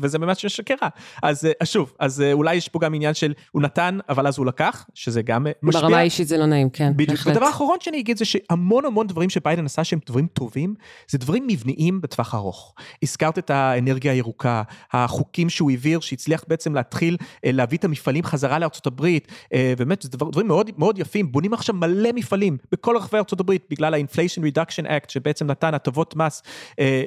וזה ממש שקרה. אז שוב, אז אולי יש פה גם עניין של, הוא נתן, אבל אז הוא לקח, שזה גם משפיע. ברמה האישית זה לא נעים, כן. בדיוק. הדבר האחרון שאני אגיד זה שהמון המון דברים שביידן עשה שהם דברים טובים, זה דברים מבניים בטווח ארוך. הזכרת את האנרגיה הירוקה, החוקים שהוא העביר, שהצליח בעצם להתחיל להביא את המפעלים חזרה לארצות הברית, באמת, זה דברים מאוד, מאוד יפים. בונים עכשיו מלא מפעלים בכל רחבי ארצות הברית, בגלל ה-Inflation Reduction Act, שבעצם נתן הטבות מס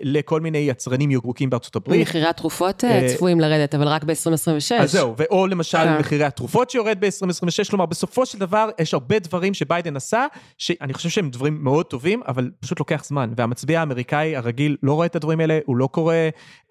לכל מיני יצרנים ירוקים בארצות הברית. מחירי תרופות צפויים לרדת, אבל רק ב-עשרים עשרים ושש. אז זהו, ואו למשל מחירי התרופות שיורד ב-עשרים עשרים ושש, כלומר, בסופו של דבר, יש הרבה דברים שביידן עשה, שאני חושב שהם דברים מאוד טובים, אבל פשוט לוקח זמן, והמצביע האמריקאי הרגיל לא רואה את הדברים האלה, הוא לא קורא,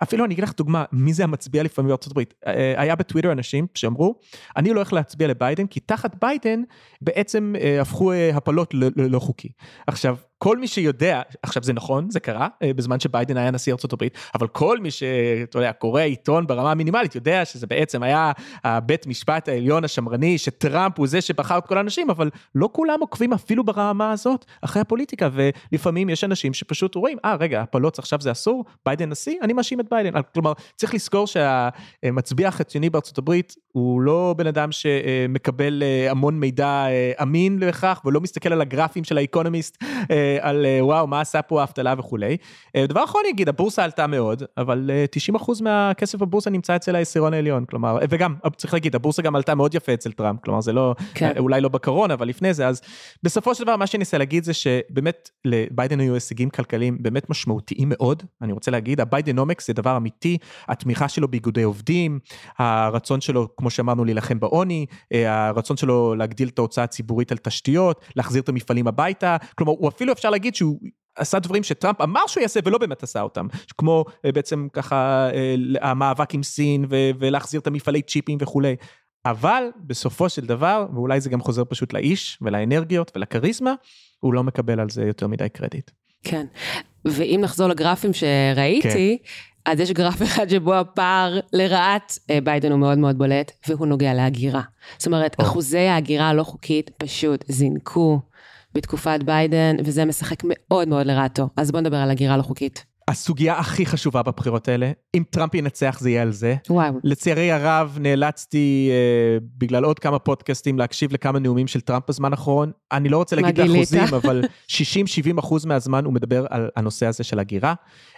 אפילו אני אגיד לך דוגמה, מי זה המצביע לפעמים בארצות הברית? היה בטוויטר אנשים שאמרו, אני לא הולך להצביע לביידן, כי תחת ביידן בעצם הפכו הפלות לא חוקי. עכשיו, כל מי שיודע, עכשיו זה נכון, זה קרה, בזמן שביידן היה נשיא ארצות הברית, אבל כל מי שקורא עיתון ברמה המינימלית, יודע שזה בעצם היה הבית משפט העליון השמרני, שטראמפ הוא זה שבחר את כל האנשים, אבל לא כולם עוקבים אפילו ברמה הזאת, אחרי הפוליטיקה, ולפעמים יש אנשים שפשוט רואים, אה, רגע, הפלוץ עכשיו זה אסור, ביידן נשיא, אני מאשים את ביידן. כלומר, צריך לזכור שהמצביע החציוני בארצות הברית, הוא לא בן אדם שמקבל המון מידע אמין לכך, ולא מסתכל על הגרפים של האיקונומיסט, על וואו, מה עשה פה ההפתלה וכולי. דבר אחרון יגיד, הבורסה עלתה מאוד, אבל תשעים אחוז מהכסף בבורסה נמצא אצל העשירון העליון, כלומר, וגם, צריך להגיד, הבורסה גם עלתה מאוד יפה אצל טראמפ, כלומר, זה לא, כן. אולי לא בקורונה, אבל לפני זה, אז בסופו של דבר, מה שניסה להגיד זה שבאמת, לביידן היו הישגים כלכליים באמת משמעותיים מאוד, אני רוצה להגיד, הביידנומיקס זה דבר אמיתי, התמיכה שלו באיגודי עובדים, הרצון שלו, כמו שאמרנו, להילחם בעוני, הרצון שלו להגדיל את ההוצאה הציבורית על תשתיות, להחזיר את המפעלים הביתה, כלומר, הוא אפילו אפשר להגיד שהוא עשה דברים שטראמפ אמר שהוא יעשה ולא באמת עשה אותם, כמו בעצם ככה המאבק עם סין ולהחזיר את המפעלי צ'יפים וכולי, אבל בסופו של דבר, ואולי זה גם חוזר פשוט לאיש ולאנרגיות ולקריזמה, הוא לא מקבל על זה יותר מדי קרדיט. כן, ואם נחזור לגרפים שראיתי, כן. אז יש גרף אחד שבו הפער לרעת ביידן הוא מאוד מאוד בולט, והוא נוגע להגירה. זאת אומרת, או. אחוזי ההגירה הלא חוקית פשוט זינקו, בתקופת ביידן, וזה משחק מאוד מאוד לרעתו. אז בוא נדבר על הגירה לא חוקית. הסוגיה הכי חשובה בבחירות האלה, אם טראמפ ינצח זה יהיה על זה. וואו. לצערי הרב נאלצתי, אה, בגלל עוד כמה פודקאסטים, להקשיב לכמה נאומים של טראמפ בזמן האחרון. אני לא רוצה להגיד לאחוזים, אבל שישים שבעים אחוז מהזמן הוא מדבר על הנושא הזה של הגירה.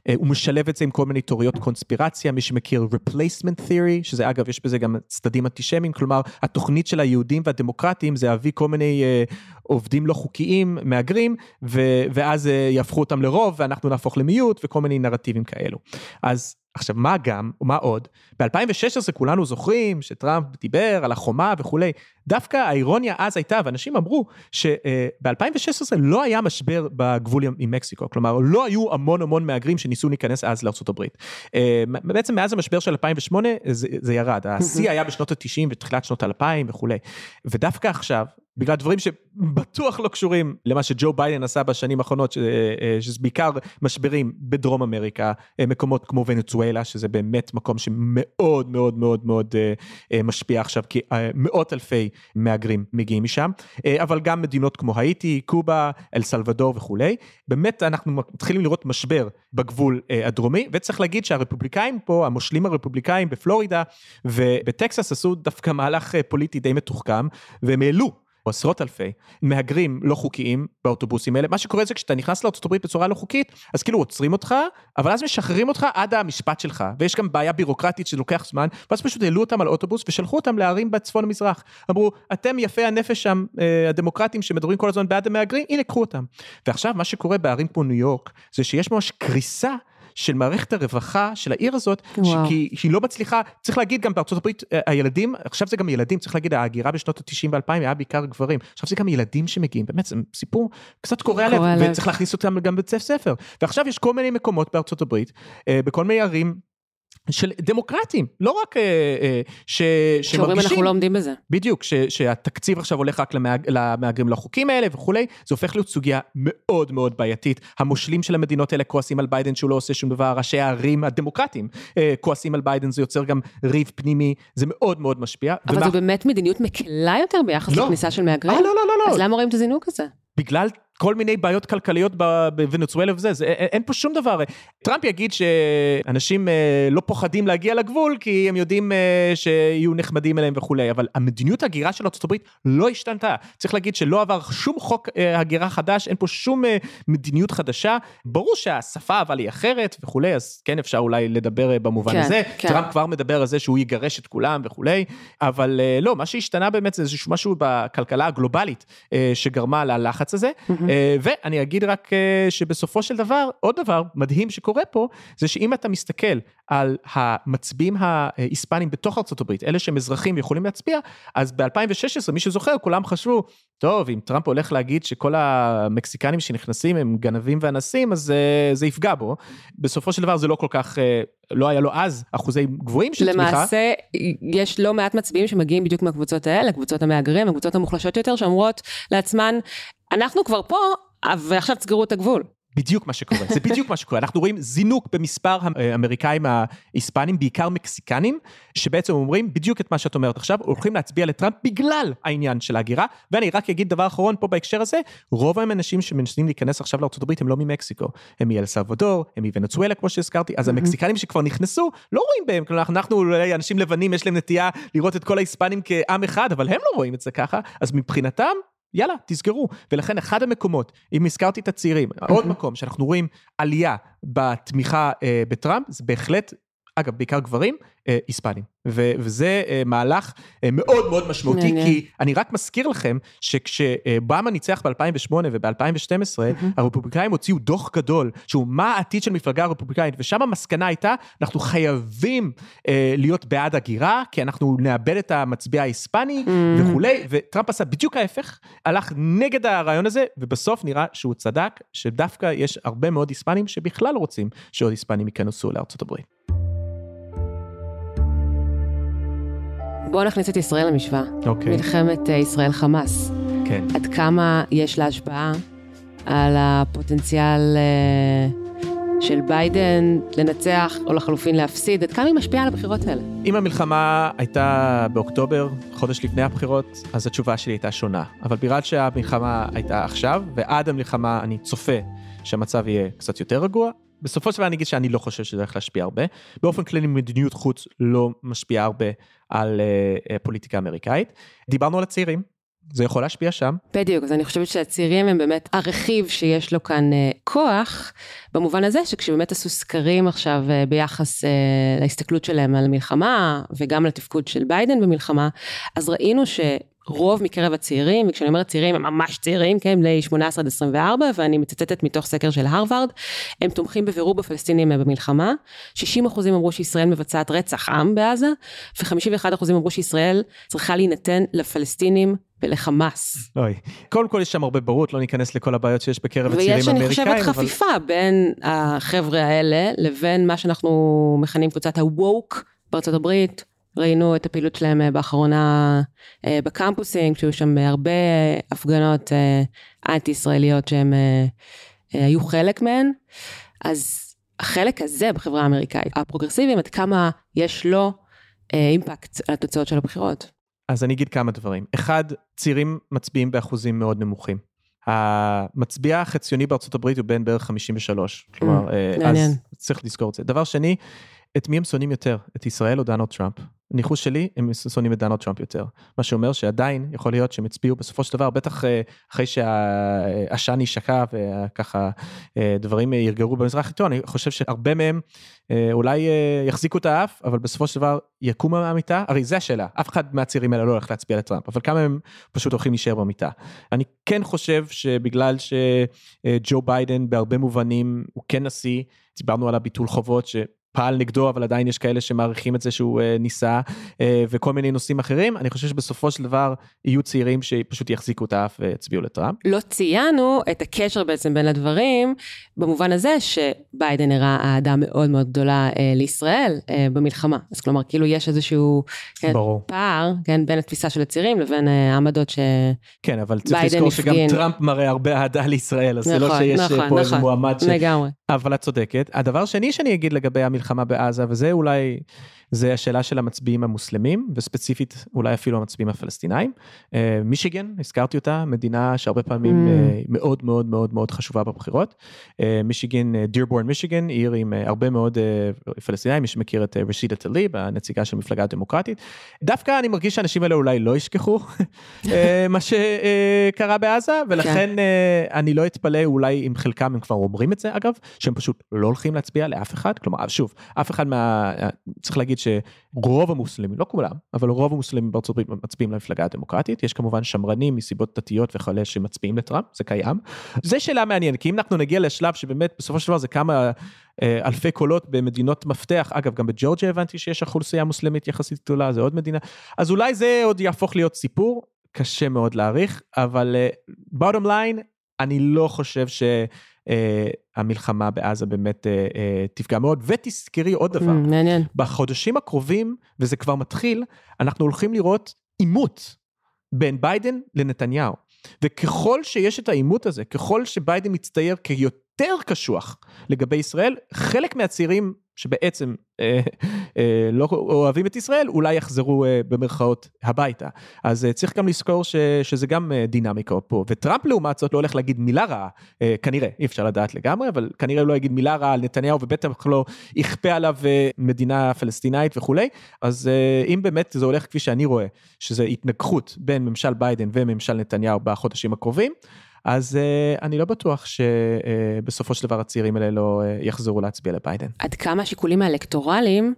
אה, הוא משלב את זה עם כל מיני תיאוריות קונספירציה, מי שמכיר replacement theory, שזה אגב יש בזה גם צדדים אנטישמיים, כלומר התוכנית של היהודים והדמוקרטים זה להביא כל מיני אה, עובדים לא חוקיים, מהגרים, ו- ואז אה, יהפכו אותם לרוב, ואנחנו נהפוך למיעוט, וכל מיני נרטיבים כאלו. אז עכשיו, מה גם, ומה עוד? ב-אלפיים ושש עשרה כולנו זוכרים שטראמפ דיבר על החומה וכולי. דווקא האירוניה אז הייתה, ואנשים אמרו שב-אלפיים ושש עשרה לא היה משבר בגבול עם מקסיקו, כלומר, לא היו המון המון מהגרים שניסו להיכנס אז לארצות הברית. בעצם מאז המשבר של אלפיים ושמונה זה, זה ירד, ה-C היה בשנות ה-תשעים ותחילת שנות ה-אלפיים וכולי. ודווקא עכשיו, בגלל דברים שבטוח לא קשורים למה שג'ו ביידן עשה בשנים האחרונות, שזה בעיקר משברים בדרום אמריקה, מקומות כמו ונצואלה, שזה באמת מקום שמאוד מאוד מאוד מאוד משפיע עכשיו, כי מאות אלפי מהגרים מגיעים משם, אבל גם מדינות כמו האיטי, קובה, אל סלבדור וכולי, באמת אנחנו מתחילים לראות משבר בגבול הדרומי, וצריך להגיד שהרפובליקאים פה, המושלים הרפובליקאים בפלורידה ובטקסס עשו דווקא מהלך פוליטי די מתוחכם, והם העלו או עשרות אלפי, מהגרים לא חוקיים באוטובוסים האלה, מה שקורה זה כשאתה נכנס לארצות הברית בצורה לא חוקית, אז כאילו עוצרים אותך, אבל אז משחררים אותך עד המשפט שלך, ויש גם בעיה בירוקרטית שלוקח זמן, ואז פשוט העלו אותם על אוטובוס, ושלחו אותם לערים בצפון המזרח, אמרו, אתם יפי הנפש שם, הדמוקרטים שמדברים כל הזמן בעד המהגרים, הנה קחו אותם, ועכשיו מה שקורה בערים פה ניו יורק, זה שיש ממש קריסה, של מערכת הרווחה של העיר הזאת, כי היא לא מצליחה, צריך להגיד גם בארצות הברית, הילדים, עכשיו זה גם ילדים, צריך להגיד, ההגירה בשנות ה-תשעים ו-אלפיים היה בעיקר גברים, עכשיו זה גם ילדים שמגיעים, באמת זה סיפור קצת קורע לב, וצריך להכניס אותם גם בצף ספר, ועכשיו יש כל מיני מקומות בארצות הברית, בכל מיני ערים, של דמוקרטים, לא רק שמרגישים, אנחנו לא עומדים בזה. בדיוק, שהתקציב עכשיו הולך רק למהגרים לחוקים האלה וכולי, זה הופך להיות סוגיה מאוד מאוד בעייתית, המושלים של המדינות האלה כועסים על ביידן שהוא לא עושה שום דבר, ראשי הערים הדמוקרטים כועסים על ביידן, זה יוצר גם ריב פנימי, זה מאוד מאוד משפיע. אבל זו באמת מדיניות מקלה יותר ביחס לכניסה של מהגרים? לא, לא, לא. אז למה רואים את הזינוק הזה? בגלל כל מיני בעיות כלכליות בוונצואלה וזה, זה, אין פה שום דבר. טראמפ יגיד שאנשים לא פוחדים להגיע לגבול, כי הם יודעים שיהיו נחמדים אליהם וכולי, אבל המדיניות הגירה של ארצות הברית לא השתנתה. צריך להגיד שלא עבר שום חוק הגירה חדש, אין פה שום מדיניות חדשה. ברור שהשפה אבל היא אחרת וכולי, אז כן אפשר אולי לדבר במובן הזה. טראמפ כבר מדבר על זה שהוא יגרש את כולם וכולי, אבל לא, מה שהשתנה באמת זה משהו בכלכלה הגלובלית שגרמה ללחץ הזה. ואני אגיד רק שבסופו של דבר, עוד דבר מדהים שקורה פה, זה שאם אתה מסתכל על המצביעים ההיספנים בתוך ארצות הברית, אלה שהם אזרחים יכולים להצביע, אז ב-אלפיים ושש עשרה, מי שזוכר, כולם חשבו, טוב, אם טראמפ הולך להגיד שכל המקסיקנים שנכנסים הם גנבים ואנסים, אז זה יפגע בו. בסופו של דבר זה לא כל כך, לא היה לו אז אחוזי גבוהים של תמיכה. למעשה, יש לא מעט מצביעים שמגיעים בדיוק מהקבוצות האלה, הקבוצות המהגרים, הקבוצות המוחלשות יותר, שאמרות לעצמן, אנחנו כבר פה, ועכשיו תסגרו את הגבול. בדיוק מה שקורה, זה בדיוק מה שקורה, אנחנו רואים זינוק במספר האמריקאים ההיספנים, בעיקר מקסיקנים, שבעצם אומרים בדיוק את מה שאת אומרת עכשיו, הולכים להצביע לטראמפ בגלל העניין של ההגירה, ואני רק אגיד דבר אחרון פה בהקשר הזה, רוב האנשים שמנסים להיכנס עכשיו לארצות הברית, הם לא ממקסיקו, הם מאל סלוודור, הם מוונצואלה כמו שהזכרתי, אז המקסיקנים שכבר נכנסו, לא רואים בהם, כלומר אנחנו אולי אנשים לבנים, יש להם נטייה לראות את כל ההיספנים כעם אחד, אבל הם לא רואים את זה ככה, אז מבחינתם יאללה, תסגרו. ולכן אחד המקומות, אם הזכרתי את הצעירים, עוד מקום שאנחנו רואים עלייה בתמיכה אה, בטראמפ, זה בהחלט, אגב, בעיקר גברים, אה, היספנים. ו- וזה אה, מהלך אה, מאוד מאוד משמעותי, כי אני רק מזכיר לכם, שכשאובמה ניצח ב-אלפיים ושמונה וב-אלפיים ושתים עשרה, הרפובליקאים הוציאו דוח גדול, שהוא מה העתיד של מפלגה הרפובליקאית, ושם המסקנה הייתה, אנחנו חייבים אה, להיות בעד הגירה, כי אנחנו נאבד את המצביע ההיספני, וכו', וטראמפ עשה בדיוק ההפך, הלך נגד הרעיון הזה, ובסוף נראה שהוא צדק, שדווקא יש הרבה מאוד היספנים, שבכלל רוצים שעוד היספנים ייכנסו לארצות הברית. בואו נכניס את ישראל למשוואה. Okay. מלחמת ישראל חמאס. כן. Okay. עד כמה יש לה השפעה על הפוטנציאל של ביידן לנצח או לחלופין להפסיד? עד כמה היא משפיעה על הבחירות האלה? אם המלחמה הייתה באוקטובר, חודש לפני הבחירות, אז התשובה שלי הייתה שונה. אבל בגלל שהמלחמה הייתה עכשיו, ועד המלחמה אני צופה שהמצב יהיה קצת יותר רגוע, בסופו של דבר אני אגיד שאני לא חושב שזה הולך להשפיע הרבה. באופן כללי מדיניות חוץ לא משפיעה הרבה על uh, פוליטיקה אמריקאית. דיברנו על הצעירים, זה יכול להשפיע שם. בדיוק, אז אני חושבת שהצעירים הם באמת הרכיב שיש לו כאן uh, כוח, במובן הזה שכשבאמת עשו סקרים עכשיו uh, ביחס uh, להסתכלות שלהם על המלחמה, וגם לתפקוד של ביידן במלחמה, אז ראינו ש... רוב מקרב הצעירים, וכשאני אומרת צעירים, הם ממש צעירים, כן, בני שמונה עשרה עד עשרים וארבע, ואני מצטטת מתוך סקר של הרווארד, הם תומכים בבירוב בפלסטינים במלחמה, שישים אחוז אמרו שישראל מבצעת רצח עם בעזה, ו-חמישים ואחד אחוז אמרו שישראל צריכה להינתן לפלסטינים, ולחמאס. אוי. קודם כל יש שם הרבה ברות, לא ניכנס לכל הבעיות שיש בקרב הצעירים אמריקאים. ויש, אני חושבת, חפיפה בין החבר'ה האלה, לבין מה שאנחנו מכנים קבוצת ה-woke בארצות הברית, ראינו את הפעילות שלהם באחרונה בקמפוסים, כשהיו שם הרבה הפגנות אנטי-ישראליות שהם היו חלק מהן, אז החלק הזה בחברה האמריקאית, הפרוגרסיביים, עד כמה יש לו אימפקט על התוצאות של הבחירות? אז אני אגיד כמה דברים. אחד, צעירים מצביעים באחוזים מאוד נמוכים. המצביע החציוני בארצות הברית הוא בין בערך חמישים ושלוש, כלומר, אז צריך לזכור את זה. דבר שני, את מי הם שונאים יותר? את ישראל או דונלד טראמפ? הניחוש שלי, הם שונאים את דונלד טראמפ יותר. מה שאומר שעדיין יכול להיות שהם הצביעו בסופו של דבר, בטח אחרי שהעשן נשקע וככה דברים ירגרו במזרח התיכון, אני חושב שהרבה מהם אולי יחזיקו את האף, אבל בסופו של דבר יקום מהמיטה, הרי זה השאלה, אף אחד מהצעירים האלה לא הולך להצביע לטראמפ, אבל כמה הם פשוט הולכים להישאר במיטה. אני כן חושב שבגלל שג'ו ביידן בהרבה מובנים הוא כן נשיא, דיברנו על הביטול חובות ש... פעל נגדו, אבל עדיין יש כאלה שמעריכים את זה שהוא ניסה, וכל מיני נושאים אחרים. אני חושב שבסופו של דבר יהיו צעירים שפשוט יחזיקו את האף ויצביעו לטראמפ. לא ציינו את הקשר בעצם בין הדברים, במובן הזה שביידן הראה אהדה מאוד מאוד גדולה לישראל במלחמה. אז כלומר, כאילו יש איזשהו פער בין התפיסה של הצעירים לבין העמדות שביידן הפגין. כן, אבל צריך לזכור שגם טראמפ מראה הרבה אהדה לישראל, אז זה לא שיש פה איזה מועמד ש... אבל את צודקת. הדבר שני שאני אגיד לגבי המלחמה בעזה, וזה אולי, זה השאלה של המצביעים המוסלמים, וספציפית אולי אפילו המצביעים הפלסטינאים. מישיגן, הזכרתי אותה, מדינה שהרבה פעמים מאוד מאוד מאוד מאוד חשובה בבחירות. מישיגן, דירבורן מישיגן, עיר עם הרבה מאוד פלסטינאים, מי שמכיר את רשידה טליב, הנציגה של מפלגה הדמוקרטית. דווקא אני מרגיש שהאנשים האלה אולי לא ישכחו מה שקרה בעזה, ולכן אני לא אתפלא, אולי עם חלקם הם כבר אומרים את זה, אגב, שהם פשוט לא הולכים להצביע לאף אחד, כלומר, שוב, אף אחד מה... צריך להגיד שרוב המוסלמים, לא כולם, אבל רוב המוסלמים בארצות הברית מצביעים למפלגה הדמוקרטית, יש כמובן שמרנים מסיבות דתיות וכאלה שמצביעים לטראמפ, זה קיים. זה שאלה מעניין, כי אם אנחנו נגיע לשלב שבאמת בסופו של דבר זה כמה אלפי קולות במדינות מפתח, אגב, גם בג'ורג'יה הבנתי שיש אוכלוסייה מוסלמית יחסית גדולה, זה עוד מדינה, אז אולי זה עוד יהפוך להיות סיפור, קשה מאוד להעריך, אבל bottom line, אני לא חושב ש... המלחמה בעזה באמת תפגע מאוד, ותזכרי עוד דבר, בחודשים הקרובים, וזה כבר מתחיל, אנחנו הולכים לראות עימות בין ביידן לנתניהו, וככל שיש את העימות הזה, ככל שביידן מצטייר כיותר קשוח לגבי ישראל, חלק מהצעירים שבעצם אה, אה, לא אוהבים את ישראל, אולי יחזרו אה, במרכאות הביתה. אז אה, צריך גם לזכור ש, שזה גם אה, דינמיקה פה. וטראמפ לעומת זאת לא הולך להגיד מילה רעה, אה, כנראה, אי אפשר לדעת לגמרי, אבל כנראה לא יגיד מילה רעה על נתניהו, ובטח לא יכפה עליו אה, מדינה פלסטינאית וכו'. אז אה, אם באמת זה הולך כפי שאני רואה, שזה התנגחות בין ממשל ביידן וממשל נתניהו בחודשים הקרובים, אז uh, אני לא בטוח שבסופו uh, של דבר הצעירים האלה לא uh, יחזרו להצביע לביידן. עד כמה השיקולים האלקטורליים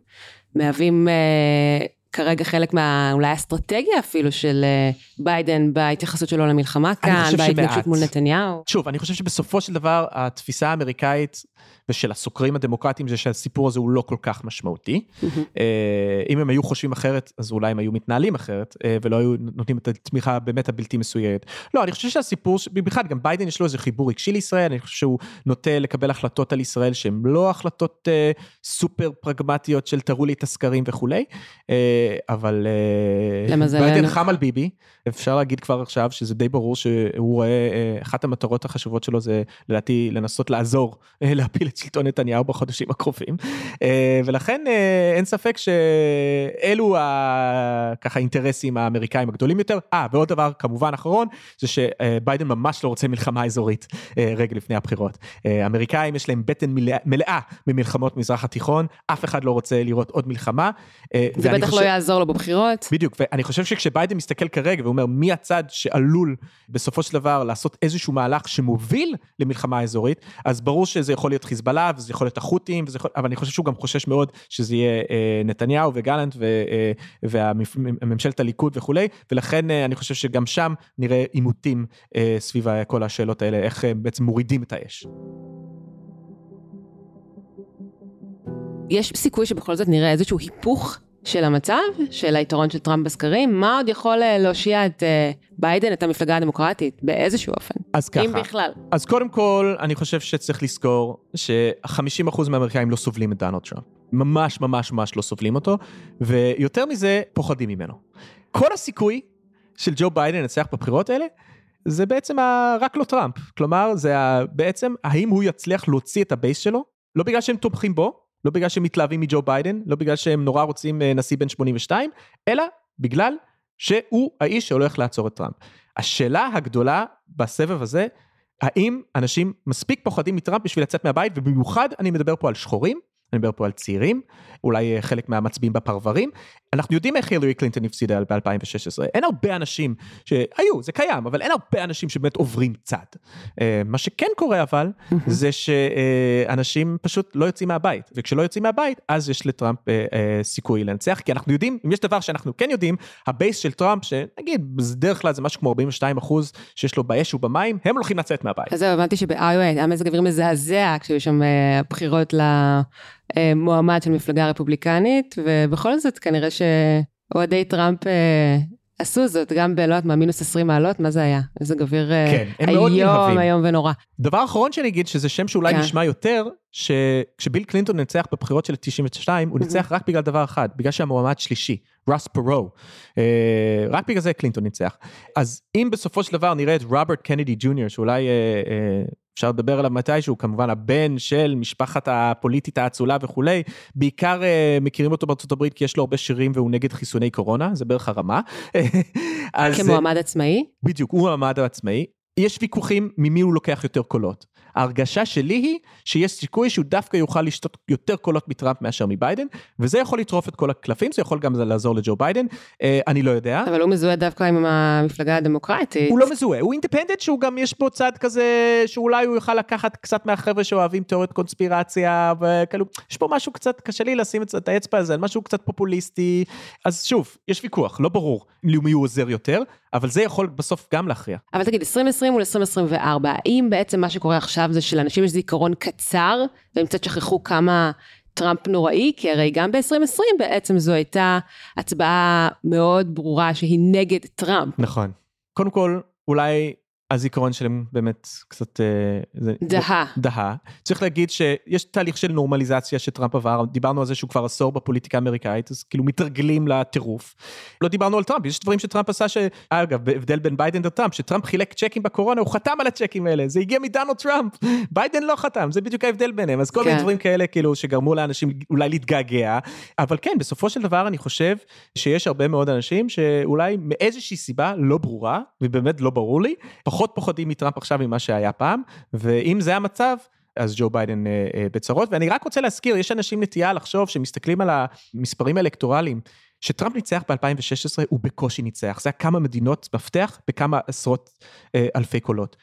מהווים uh, כרגע חלק מה, אולי האסטרטגיה אפילו של uh, ביידן בהתייחסות שלו למלחמה כאן, בהתנגשות מול נתניהו? שוב, אני חושב שבסופו של דבר התפיסה האמריקאית ושל הסוקרים הדמוקרטיים זה שהסיפור הזה הוא לא כל כך משמעותי. Mm-hmm. Uh, אם הם היו חושבים אחרת, אז אולי הם היו מתנהלים אחרת, uh, ולא היו נותנים את התמיכה באמת הבלתי מסויית. לא, אני חושב שהסיפור, במיוחד גם ביידן יש לו איזה חיבור רגשי לישראל, אני חושב שהוא נוטה לקבל החלטות על ישראל, שהן לא החלטות uh, סופר פרגמטיות של תראו לי את הסקרים וכו'. Uh, אבל uh, ביידן חם על ביבי, אפשר להגיד כבר עכשיו, שזה די ברור שהוא רואה, uh, אחת המטרות החשובות שלו זה לדעתי לנסות לעזור, uh, להפיל שלטון נתניהו בחודשים הקרובים, ולכן אין ספק שאלו ככה האינטרסים האמריקאים הגדולים יותר. אה, ועוד דבר כמובן אחרון, זה שביידן ממש לא רוצה מלחמה אזורית רגע לפני הבחירות. האמריקאים יש להם בטן מלאה ממלחמות מזרח התיכון, אף אחד לא רוצה לראות עוד מלחמה. זה בטח לא יעזור לו בבחירות. בדיוק, ואני חושב שכשביידן מסתכל כרגע ואומר מי הצד שעלול בסופו של דבר לעשות איזשהו מהלך שמוביל למלחמה אזורית, אז ברור שזה יכול להיות חיזבאללה, וזה יכול להיות החות'ים, וזה יכול... אבל אני חושב שהוא גם חושש מאוד שזה יהיה אה, נתניהו וגלנט ו, אה, והממשלת הליכוד וכו', ולכן אה, אני חושב שגם שם נראה עימותים אה, סביב כל השאלות האלה, איך אה, בעצם מורידים את האש. יש סיכוי שבכל זאת נראה איזשהו היפוך של המצב, של היתרון של טראמפ בסקרים, מה עוד יכול להושיע את ביידן, את המפלגה הדמוקרטית, באיזשהו אופן? אז ככה. אם בכלל. אז קודם כל, אני חושב שצריך לזכור ש-חמישים אחוז מהאמריקאים לא סובלים את דונלד טראמפ. ממש ממש ממש לא סובלים אותו, ויותר מזה, פוחדים ממנו. כל הסיכוי של ג'ו ביידן לנצח בבחירות האלה, זה בעצם רק לא טראמפ. כלומר, זה בעצם, האם הוא יצליח להוציא את הבייס שלו? לא בגלל שהם תומכים בו, לא בגלל שהם מתלהבים מג'ו ביידן, לא בגלל שהם נורא רוצים נשיא בן שמונים ושתיים, אלא בגלל שהוא האיש שהולך לעצור את טראמפ. השאלה הגדולה בסבב הזה, האם אנשים מספיק פוחדים מטראמפ בשביל לצאת מהבית, ובמיוחד אני מדבר פה על שחורים, אני מדבר פה על צעירים, אולי חלק מהמצביעים בפרברים, אנחנו יודעים איך הילרי קלינטון הפסידה ב-אלפיים ושש עשרה, אין הרבה אנשים שהיו, זה קיים, אבל אין הרבה אנשים שבאמת עוברים צד. מה שכן קורה אבל, זה שאנשים פשוט לא יוצאים מהבית, וכשלא יוצאים מהבית, אז יש לטראמפ סיכוי לנצח, כי אנחנו יודעים, אם יש דבר שאנחנו כן יודעים, הבייס של טראמפ, שנגיד, דרך כלל זה משהו כמו ארבעים ושניים אחוז, שיש לו באש ובמים, הם הולכים לצאת מהבית. אז הבנתי שבאיווה, המזג אוויר מזעזע, כשהיו שם בחירות מועמד של מפלגה רפובליקנית, ובכל זאת כנראה שאוהדי טראמפ עשו זאת, גם בלועת מינוס עשרים מעלות, מה זה היה? איזה גביר היום, היום ונורא. דבר אחרון שאני אגיד, שזה שם שאולי נשמע יותר, שכשביל קלינטון נצח בבחירות של תשעים ושתיים, הוא נצח רק בגלל דבר אחד, בגלל שהמועמד שלישי, רוס פרו, רק בגלל זה קלינטון נצח. אז אם בסופו של דבר נראה את רוברט קנדי ג'וניור, שאולי... אפשר לדבר עליו מתישהו, כמובן הבן של משפחת הפוליטית האצולה וכו', בעיקר מכירים אותו בארצות הברית, כי יש לו הרבה שירים והוא נגד חיסוני קורונה, זה בערך הרמה. כמועמד עצמאי? בדיוק, הוא המועמד העצמאי. יש ויכוחים ממי הוא לוקח יותר קולות. ההרגשה שלי היא שיש סיכוי שהוא דווקא יוכל לשתות יותר קולות מטראמפ מאשר מביידן, וזה יכול לטרוף את כל הקלפים, זה יכול גם לעזור לג'ו ביידן, אני לא יודע. אבל הוא מזוהה דווקא עם המפלגה הדמוקרטית. הוא לא מזוהה, הוא אינדפנדנט, שהוא גם יש בו צד כזה, שאולי הוא יוכל לקחת קצת מהחבר'ה שאוהבים תיאוריית קונספירציה, וכאילו, יש פה משהו קצת, קשה לי לשים את האצבע הזה, משהו קצת פופוליסטי, אז שוב, יש ויכוח, לא ברור למי הוא עוזר יותר, אבל זה יכול בסוף גם להכריע. אבל תגיד, עשרים עשרים ול-עשרים עשרים וארבע, האם בעצם מה שקורה עכשיו זה שלאנשים יש זיכרון קצר, והם קצת שכחו כמה טראמפ נוראי, כי הרי גם ב-עשרים עשרים בעצם זו הייתה הצבעה מאוד ברורה שהיא נגד טראמפ. נכון. קודם כל, אולי הזיכרון שלהם באמת קצת... דהה. דהה. צריך להגיד שיש תהליך של נורמליזציה שטראמפ עבר, דיברנו על זה שהוא כבר עשור בפוליטיקה האמריקאית, אז כאילו מתרגלים לטירוף. לא דיברנו על טראמפ, יש דברים שטראמפ עשה, ש... אגב, בהבדל בין ביידן לטראמפ, שטראמפ חילק צ'קים בקורונה, הוא חתם על הצ'קים האלה, זה הגיע מדונלד טראמפ, ביידן לא חתם, זה בדיוק ההבדל ביניהם, אז כל מיני דברים כאלה, כאילו, שגרמו לאנשים אולי להתגעגע, אבל כן, בסופו של דבר אני חושב שיש הרבה מאוד אנשים שאולי מאיזושהי סיבה לא ברורה, ובאמת לא ברור לי, פחות פחותים מטראמפ עכשיו ממה שהיה פעם, ואם זה המצב, אז ג'ו ביידן אה, אה, בצרות, ואני רק רוצה להזכיר, יש אנשים נטייה לחשוב, שמסתכלים על המספרים האלקטורליים, שטראמפ ניצח ב-אלפיים ושש עשרה, הוא בקושי ניצח, זה היה כמה מדינות מפתח, בכמה עשרות אה, אלפי קולות.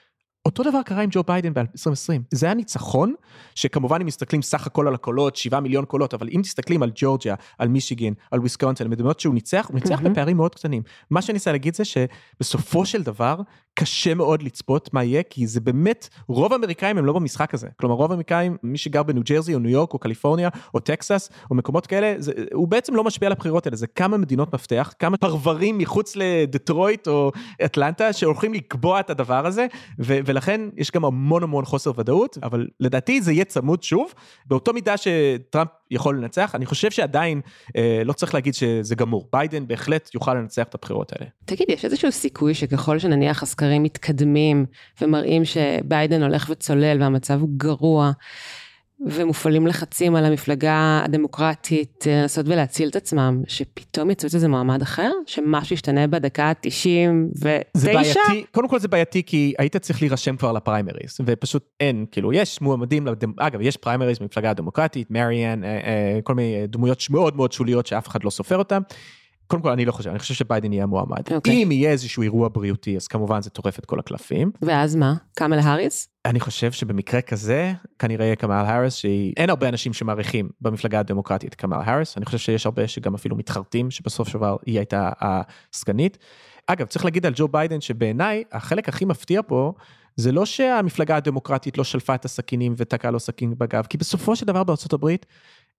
אותו דבר קרה עם ג'ו ביידן ב-עשרים עשרים, זה היה ניצחון, שכמובן אם מסתכלים סך הכל על הקולות, שבעה מיליון קולות, אבל אם תסתכלים על ג'ורג'יה, על מישיגן, על ויסקונסין, על מדינות שהוא ניצח, הוא ניצח mm-hmm. בפערים מאוד קטנים. מה שאני רוצה להגיד זה שבסופו של דבר, קשה מאוד לצפות מה יהיה, כי זה באמת, רוב האמריקאים הם לא במשחק הזה, כלומר רוב האמריקאים, מי שגר בניו ג'רזי, או ניו יורק, או קליפורניה, או טקסס, או מקומות כאלה, זה, הוא בעצם לא משפיע על הבחירות האלה, זה כמה מדינות מפתח, כמה פרברים מחוץ לדטרויט, או אטלנטה, שהולכים לקבוע את הדבר הזה, ו- ולכן יש גם המון המון חוסר ודאות, אבל לדעתי זה יהיה צמוד שוב, באותו מידה שטראמפ יכול לנצח, אני חושב שעדיין אה, לא צריך להגיד שזה גמור, ביידן בהחלט יוכל לנצח את הבחירות האלה. תגיד, יש איזשהו סיכוי שככל שנניח הסקרים מתקדמים, ומראים שביידן הולך וצולל, והמצב הוא גרוע, ומופעלים לחצים על המפלגה הדמוקרטית, לנסות ולהציל את עצמם, שפתאום יצאו את איזה מועמד אחר, שמשהו ישתנה בדקה תשעים ותשע? קודם כל זה בעייתי, כי היית צריך להירשם כבר לפריימריז, ופשוט אין, כאילו, יש מועמדים, אגב, יש פריימריז במפלגה הדמוקרטית, מריאן, כל מיני דמויות מאוד מאוד שוליות, שאף אחד לא סופר אותן, קודם כל, אני לא חושב, אני חושב שביידן יהיה מועמד. Okay. אם יהיה איזשהו אירוע בריאותי, אז כמובן זה טורף את כל הקלפים. ואז מה? קמלה האריס? אני חושב שבמקרה כזה, כנראה יהיה קמלה האריס, שאין הרבה אנשים שמעריכים במפלגה הדמוקרטית קמלה האריס, אני חושב שיש הרבה שגם אפילו מתחרטים, שבסוף שבר היא הייתה הסגנית. אגב, צריך להגיד על ג'ו ביידן, שבעיניי, החלק הכי מפתיע פה, זה לא שהמפלגה הדמוקרטית לא שלפה את הסכינים ותקעה לו סכין בגב, כי בסופו של דבר בארצות הברית,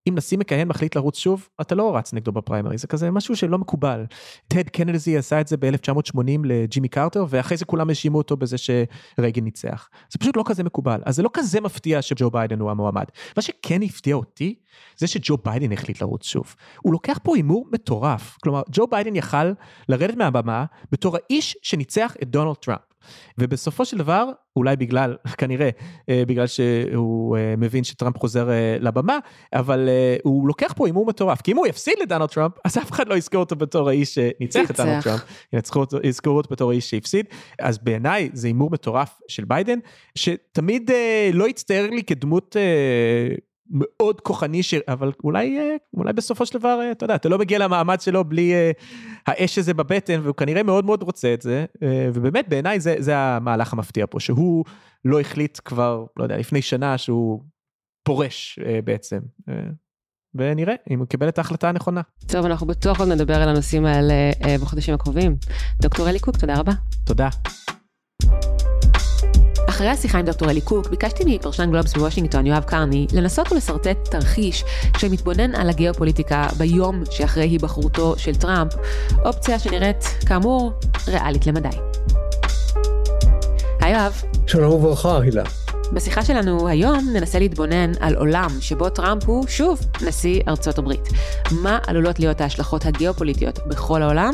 אם נשיא מכהן מחליט לרוץ שוב, אתה לא רץ נגדו בפריימרי, זה כזה משהו שלא מקובל. טד קנדי עשה את זה ב-אלף תשע מאות שמונים לג'ימי קארטר, ואחרי זה כולם האשימו אותו בזה שרייגן ניצח. זה פשוט לא כזה מקובל, אז זה לא כזה מפתיע שג'ו ביידן הוא המועמד. מה שכן הפתיע אותי, זה שג'ו ביידן החליט לרוץ שוב. הוא לוקח פה הימור מטורף, כלומר, ג'ו ביידן יכל לרדת מהבמה, בתור האיש שניצח את דונלד טראמפ. ובסופו של דבר, אולי בגלל, כנראה, בגלל שהוא מבין שטראמפ חוזר לבמה, אבל הוא לוקח פה אימור מטורף, כי אם הוא יפסיד לדונלד טראמפ, אז אף אחד לא יזכור אותו בתור האיש שניצח את דונלד טראמפ, יזכור אותו בתור האיש שהפסיד, אז בעיניי זה אימור מטורף של ביידן, שתמיד לא יצטייר לי כדמות מאוד כוחני, אבל אולי, אולי בסופו של דבר, אתה יודע, אתה לא מגיע למעמד שלו בלי האש הזה בבטן, והוא כנראה מאוד מאוד רוצה את זה, ובאמת בעיניי זה, זה המהלך המפתיע פה, שהוא לא החליט כבר, לא יודע, לפני שנה שהוא פורש בעצם, ונראה אם הוא קיבל את ההחלטה הנכונה. טוב, אנחנו בטוח עוד נדבר על הנושאים האלה בחודשים הקרובים. דוקטור אלי קוק, תודה רבה. תודה. אחרי השיחה עם דוקטור אלי קוק, ביקשתי מפרשן גלובס בוושינגטון, יואב קרני, לנסות ולסרטט תרחיש שמתבונן על הגיאופוליטיקה ביום שאחרי היבחרותו של טראמפ, אופציה שנראית, כאמור, ריאלית למדי. היי יואב. שלום וברכה, הילה. בשיחה שלנו היום ננסה להתבונן על עולם שבו טראמפ הוא שוב נשיא ארצות הברית. מה עלולות להיות ההשלכות הגיאופוליטיות בכל העולם,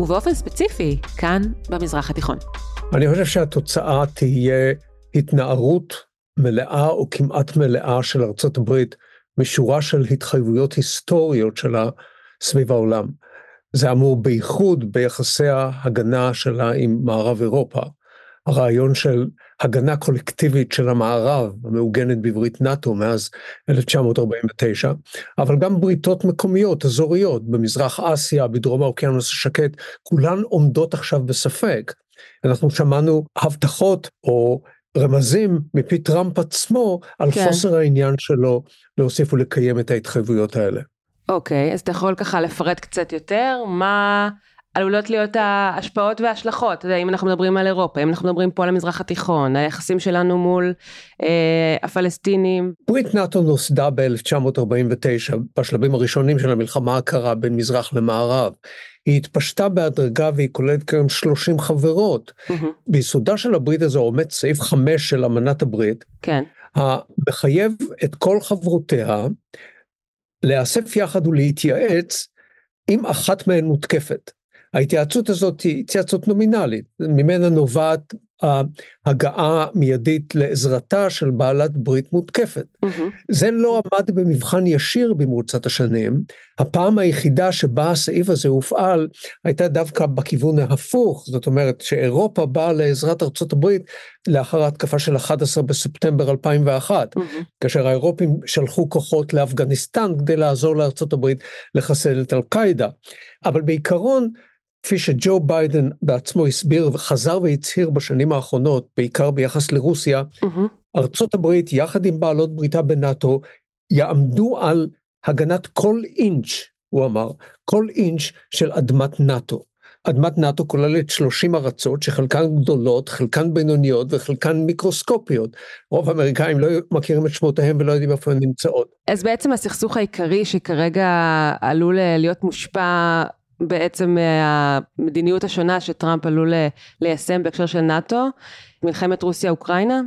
ובאופן ספציפי כאן במזרח התיכון. אני חושב שהתוצאה תהיה התנערות מלאה או כמעט מלאה של ארצות הברית, משורה של התחייבויות היסטוריות שלה סביב העולם. זה אמור בייחוד ביחסי ההגנה שלה עם מערב אירופה. הרעיון של הגנה קולקטיבית של המערב, המעוגנת בברית נאטו מאז אלף תשע מאות ארבעים ותשע, אבל גם בריתות מקומיות, אזוריות, במזרח אסיה, בדרום האוקיינוס השקט, כולן עומדות עכשיו בספק. אנחנו שמענו הבטחות או רמזים מפי טראמפ עצמו על כן. חוסר העניין שלו להוסיף ולקיים את ההתחייבויות האלה. אוקיי, אז אתה יכול ככה לפרט קצת יותר מה עלולות להיות ההשפעות וההשלכות, אם אנחנו מדברים על אירופה, אם אנחנו מדברים פה על המזרח התיכון, היחסים שלנו מול אה, הפלסטינים. ברית נאטו נוסדה ב-אלף תשע מאות ארבעים ותשע, בשלבים הראשונים של המלחמה הקרה בין מזרח למערב. היא התפשטה בהדרגה והיא כוללת כיום שלושים חברות. Mm-hmm. ביסודה של הברית הזו עומד סעיף חמש של אמנת הברית, כן. המחייב את כל חברותיה לאסף יחד ולהתייעץ אם אחת מהן מותקפת. ההתייעצות הזאת היא התייעצות נומינלית, ממנה נובעת ההגעה מיידית לעזרתה של בעלת ברית מותקפת. Mm-hmm. זה לא עמד במבחן ישיר במרוצת השנים, הפעם היחידה שבה הסעיף הזה הופעל, הייתה דווקא בכיוון ההפוך, זאת אומרת שאירופה באה לעזרת ארצות הברית, לאחר ההתקפה של אחד עשר בספטמבר אלפיים ואחת, mm-hmm. כאשר האירופים שלחו כוחות לאפגניסטן, כדי לעזור לארצות הברית לחסל את אל-קאידה, אבל בעיקרון, כפי שג'ו ביידן בעצמו הסביר וחזר והצהיר בשנים האחרונות, בעיקר ביחס לרוסיה, mm-hmm. ארצות הברית יחד עם בעלות בריתה בנאטו, יעמדו על הגנת כל אינץ', הוא אמר, כל אינץ' של אדמת נאטו. אדמת נאטו כוללת שלושים ארצות, שחלקן גדולות, חלקן בינוניות וחלקן מיקרוסקופיות. רוב האמריקאים לא מכירים את שמותיהם ולא יודעים איפה הן נמצאות. אז בעצם הסכסוך העיקרי שכרגע עלול להיות מושפע, בעצם המדיניות השונה שטראמפ עלול ליישם בהקשר של נאטו, מלחמת רוסיה-אוקראינה,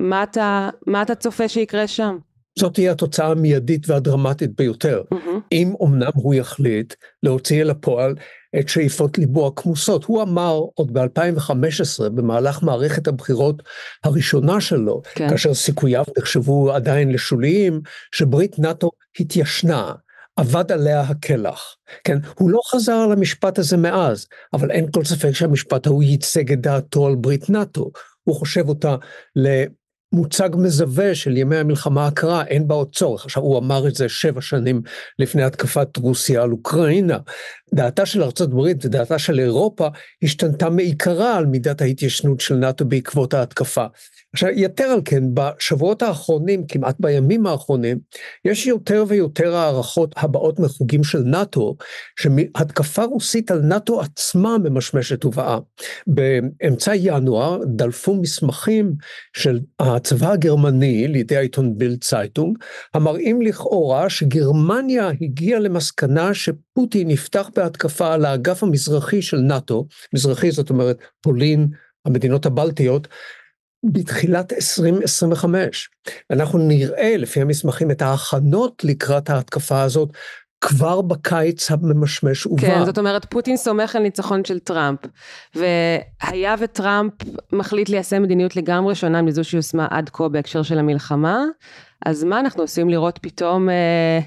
מה אתה, מה אתה צופה שיקרה שם? זאת תהיה התוצאה המיידית והדרמטית ביותר. Mm-hmm. אם אומנם הוא יחליט להוציא אל הפועל את שאיפות ליבו הכמוסות, הוא אמר עוד ב-אלפיים וחמש עשרה, במהלך מערכת הבחירות הראשונה שלו, כן. כאשר סיכוייו נחשבו עדיין לשוליים, שברית נאטו התיישנה, עבד עליה הכלח, כן? הוא לא חזר על המשפט הזה מאז, אבל אין כל ספק שהמשפט ההוא ייצג את דעתו על ברית נאטו, הוא חושב אותה למוצג מזווה של ימי המלחמה הקרה, אין בה עוד צורך, עכשיו הוא אמר את זה שבע שנים לפני התקפת רוסיה על אוקראינה, דעתה של ארצות הברית ודעתה של אירופה, השתנתה מעיקרה על מידת ההתיישנות של נאטו בעקבות ההתקפה, עכשיו, יותר על כן, בשבועות האחרונים, כמעט בימים האחרונים, יש יותר ויותר הערכות הבאות מחוגים של נאטו, שהתקפה רוסית על נאטו עצמה ממשמשת ובאה. באמצע ינואר דלפו מסמכים של הצבא הגרמני, לידי העיתון בילד צייטונג, המראים לכאורה שגרמניה הגיעה למסקנה שפוטין יפתח בהתקפה על האגף המזרחי של נאטו, מזרחי זאת אומרת פולין, המדינות הבלטיות, בתחילת עשרים עשרים וחמש, אנחנו נראה לפי המסמכים את ההכנות לקראת ההתקפה הזאת, כבר בקיץ הממשמש ובא. כן, זאת אומרת, פוטין סומך על ניצחון של טראמפ, והיה וטראמפ מחליט ליישם מדיניות לגמרי שונה מזו שיושמה עד כה בהקשר של המלחמה, אז מה אנחנו עושים לראות פתאום אה,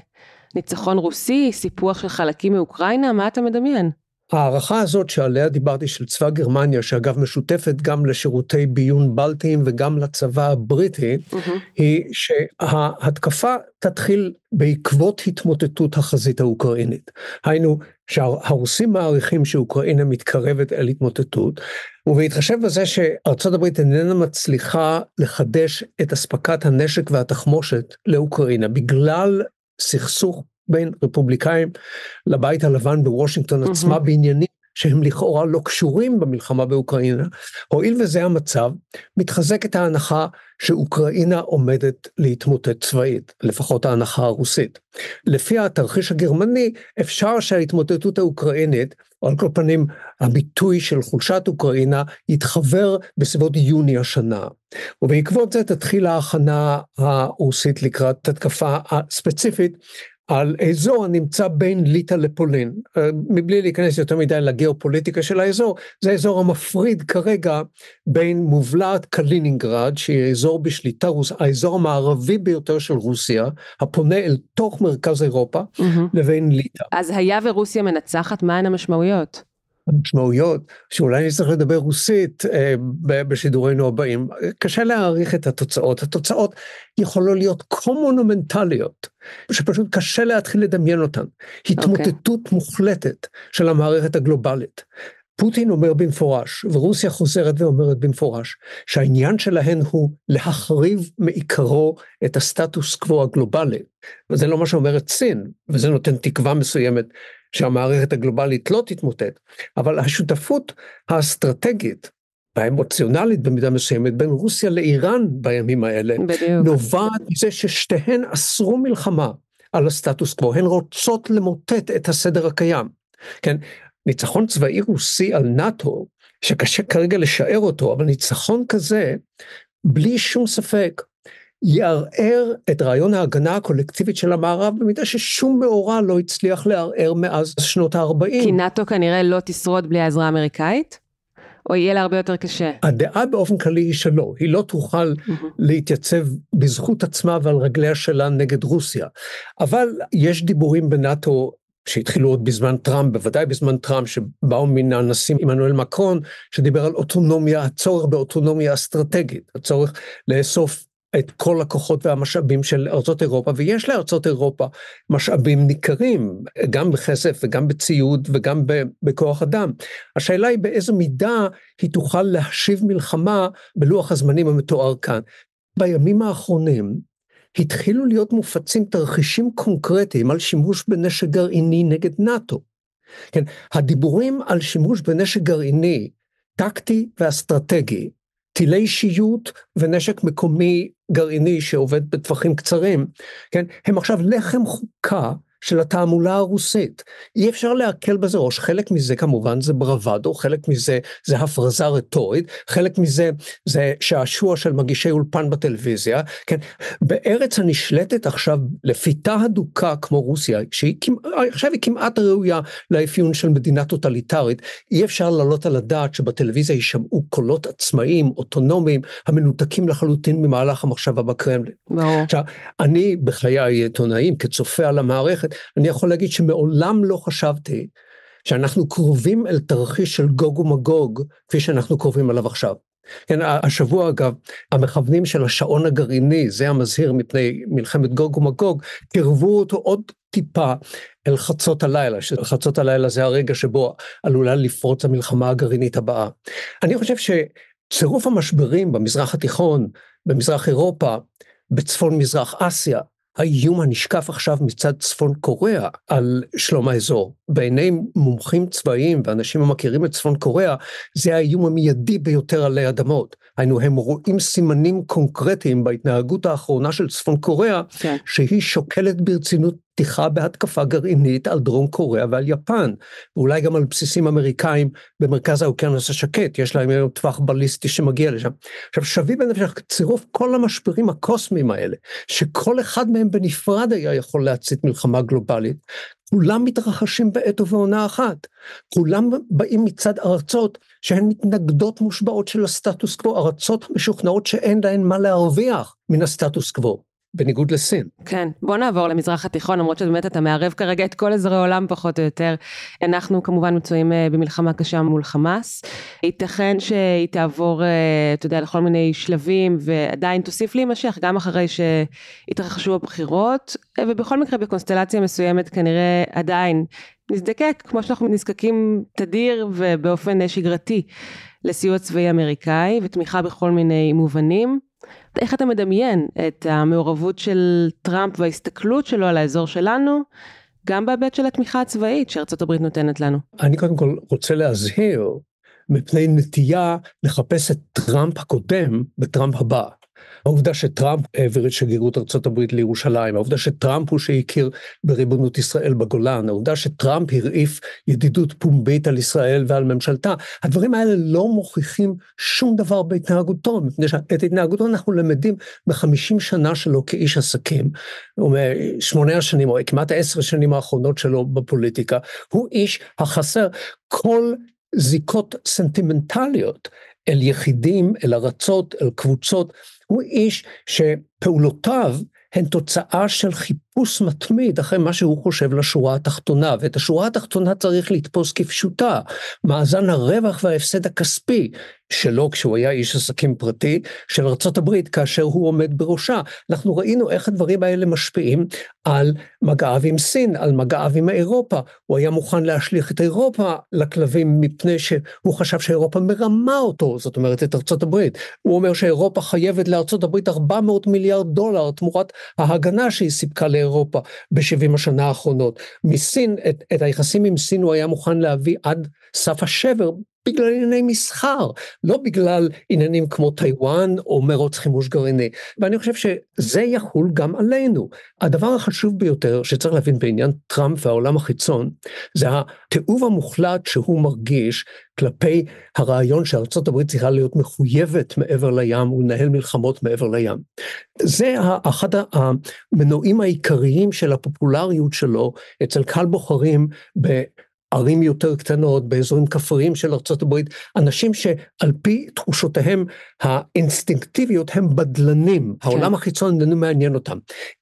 ניצחון רוסי, סיפוח של חלקים מאוקראינה, מה אתה מדמיין? הערכה הזאת שעליה דיברתי של צבא גרמניה, שאגב משותפת גם לשירותי ביון בלטיים וגם לצבא הבריטי, mm-hmm. היא שההתקפה תתחיל בעקבות התמוטטות החזית האוקראינית. היינו שהרוסים מעריכים שאוקראינה מתקרבת אל התמוטטות, ובהתחשב בזה שארצות הברית איננה מצליחה לחדש את הספקת הנשק והתחמושת לאוקראינה, בגלל סכסוך בין רפובליקאים לבית הלבן בוושינגטון mm-hmm. עצמה בעניינים שהם לכאורה לא קשורים במלחמה באוקראינה, הועיל וזה המצב, מתחזקת ההנחה שאוקראינה עומדת להתמוטט צבאית, לפחות ההנחה הרוסית. לפי התרחיש הגרמני, אפשר שההתמוטטות האוקראינית, או על כל פנים הביטוי של חולשת אוקראינה, יתחבר בסביבות יוני השנה. ובעקבות זה תתחיל ההכנה הרוסית לקראת התקפה הספציפית, על אזור הנמצא בין ליטא לפולין, מבלי להיכנס יותר מדי לגיאופוליטיקה של האזור, זה האזור המפריד כרגע בין מובלעת קלינינגרד, שהיא אזור בשליטה רוס, האזור המערבי ביותר של רוסיה, הפונה אל תוך מרכז אירופה, mm-hmm. לבין ליטא. אז היה ורוסיה מנצחת, מהן המשמעויות? המשמעויות, שאולי נצטרך לדבר רוסית אה, בשידורנו הבאים, קשה להעריך את התוצאות, התוצאות יכולו להיות כה מונומנטליות, שפשוט קשה להתחיל לדמיין אותן, התמוטטות okay. מוחלטת של המערכת הגלובלית, פוטין אומר במפורש, ורוסיה חוזרת ואומרת במפורש, שהעניין שלהן הוא להחריב מעיקרו את הסטטוס קוו הגלובלי, וזה לא מה שאומרת סין, וזה נותן תקווה מסוימת שהמערכת הגלובלית לא תתמוטט, אבל השותפות האסטרטגית, האמוציונלית במידה מסוימת, בין רוסיה לאיראן בימים האלה, נובעת מזה ששתיהן אסרו מלחמה על הסטטוס קוו, הן רוצות למוטט את הסדר הקיים, כן, ניצחון צבאי רוסי על נאטו, שקשה כרגע לשער אותו, אבל ניצחון כזה, בלי שום ספק, יערער את רעיון ההגנה הקולקטיבית של המערב, במידה ששום מאורע לא הצליח לערער מאז שנות ה-ארבעים. כי נאטו כנראה לא תשרוד בלי העזרה האמריקאית? או יהיה לה הרבה יותר קשה? הדעה באופן כללי היא שלא, היא לא תוכל להתייצב בזכות עצמה ועל רגליה שלה נגד רוסיה, אבל יש דיבורים בנאטו, שהתחילו עוד בזמן טראמפ, בוודאי בזמן טראמפ, שבאו מן הנשיא עמנואל מקרון, שדיבר על אוטונומיה, הצורך באוטונומיה אסטרטגית, הצורך לאסוף את כל הכוחות והמשאבים של ארצות אירופה, ויש לארצות אירופה משאבים ניכרים, גם בכסף וגם בציוד וגם בכוח אדם. השאלה היא באיזו מידה היא תוכל להשיב מלחמה בלוח הזמנים המתואר כאן. בימים האחרונים, התחילו להיות מופצים תרחישים קונקרטיים על שימוש בנשק גרעיני נגד נאטו. כן, הדיבורים על שימוש בנשק גרעיני, טקטי ואסטרטגי, טילי שיוט ונשק מקומי גרעיני שעובד בטווחים קצרים, כן, הם עכשיו לחם חוקה של התעמולה הרוסית. אי אפשר להקל בזה ראש, חלק מזה כמובן זה ברבדו, חלק מזה זה הפרזה רטורית, חלק מזה זה שעשוע של מגישי אולפן בטלוויזיה, כן, בארץ הנשלטת עכשיו לפיתה הדוקה כמו רוסיה, שהיא עכשיו היא כמעט ראויה לאפיון של מדינה טוטליטרית, אי אפשר לעלות על הדעת שבטלוויזיה יישמעו קולות עצמאיים, אוטונומיים, המנותקים לחלוטין ממהלך המחשבה בקרמלין. עכשיו, אני בחיי העיתונאים כצופה על המערכת, אני יכול להגיד שמעולם לא חשבתי שאנחנו קרובים אל תרחיש של גוג ומגוג כפי שאנחנו קרובים עליו עכשיו. כן, השבוע אגב, המכוונים של השעון הגרעיני, זה המזהיר מפני מלחמת גוג ומגוג, קרבו אותו עוד טיפה אל חצות הלילה, שחצות הלילה זה הרגע שבו עלולה לפרוץ המלחמה הגרעינית הבאה. אני חושב שצירוף המשברים במזרח התיכון, במזרח אירופה, בצפון מזרח אסיה, האיום הנשקף עכשיו מצד צפון קוריאה על שלום האזור. בעיני מומחים צבאיים ואנשים המכירים את צפון קוריאה, זה האיום המיידי ביותר עלי אדמות. היינו, הם רואים סימנים קונקרטיים בהתנהגות האחרונה של צפון קוריאה, כן. שהיא שוקלת ברצינות פתיחה בהתקפה גרעינית על דרום קוריאה ועל יפן, ואולי גם על בסיסים אמריקאים במרכז האוקיינוס השקט, יש להם היום טווח בליסטי שמגיע לשם. עכשיו שווי בנפש צירוף כל המשברים הקוסמיים האלה, שכל אחד מהם בנפרד היה יכול להצית מלחמה גלובלית, כולם מתרחשים בעת ובעונה אחת, כולם באים מצד ארצות שהן מתנגדות מושבעות של הסטטוס קוו, ארצות המשוכנעות שאין להן מה להרוויח מן הסטטוס קוו, בניגוד לסין. כן, בוא נעבור למזרח התיכון, למרות שבאמת אתה מערב כרגע את כל אזרי העולם פחות או יותר. אנחנו כמובן מצויים במלחמה קשה מול חמאס, ייתכן שהיא תעבור, אתה יודע, לכל מיני שלבים, ועדיין תוסיף להימשך, גם אחרי שהתרחשו הבחירות, ובכל מקרה בקונסטלציה מסוימת כנראה עדיין נזדקק, כמו שאנחנו נזקקים תדיר ובאופן שגרתי, לסיוע צבאי אמריקאי, ותמיכה בכל מיני מובנים. איך אתה מדמיין את המעורבות של טראמפ וההסתכלות שלו על האזור שלנו, גם בהיבט של התמיכה הצבאית שארצות הברית נותנת לנו? אני קודם כל רוצה להזהיר מפני נטייה לחפש את טראמפ הקודם בטראמפ הבא. העובדה שטראמפ העביר את שגרירות ארצות הברית לירושלים, העובדה שטראמפ הוא שהכיר בריבונות ישראל בגולן, העובדה שטראמפ הרעיף ידידות פומבית על ישראל ועל ממשלתה, הדברים האלה לא מוכיחים שום דבר בהתנהגותו, מפני שאת התנהגותו אנחנו למדים בחמישים שנה שלו כאיש עסקים, ומ-שמונה השנים או כמעט עשר שנים האחרונות שלו בפוליטיקה, הוא איש החסר כל זיקות סנטימנטליות, אל יחידים, אל ארצות, אל קבוצות, הוא איש שפעולותיו הן תוצאה של חיפוש מתמיד אחרי מה שהוא חושב לשורה התחתונה, ואת השורה התחתונה צריך לתפוס כפשוטה, מאזן הרווח וההפסד הכספי שלו כשהוא היה איש עסקים פרטי של ארצות הברית כאשר הוא עומד בראשה. אנחנו ראינו איך הדברים האלה משפיעים על מגעיו עם סין, על מגעיו עם אירופה, הוא היה מוכן להשליך את אירופה לכלבים מפני שהוא חשב שאירופה מרמה אותו, זאת אומרת את ארצות הברית, הוא אומר שאירופה חייבת לארצות הברית ארבע מאות מיליארד דולר תמורת ההגנה שהיא סיפקה לאירופה, באירופה ב-שבעים השנה האחרונות. מסין, את, את היחסים עם סין הוא היה מוכן להביא עד סף השבר, בגלל ענייני מסחר, לא בגלל עניינים כמו טיוואן או מרוץ חימוש גרעיני. ואני חושב שזה יחול גם עלינו. הדבר החשוב ביותר שצריך להבין בעניין טראמפ והעולם החיצון, זה התיעוב המוחלט שהוא מרגיש כלפי הרעיון שארצות הברית צריכה להיות מחויבת מעבר לים ולנהל מלחמות מעבר לים. זה אחד המנועים העיקריים של הפופולריות שלו אצל קהל בוחרים ב... ערים יותר קטנות, באזורים כפריים של ארצות הברית, אנשים שעל פי תחושותיהם האינסטינקטיביות הם בדלנים, כן. העולם החיצון איננו מעניין אותם.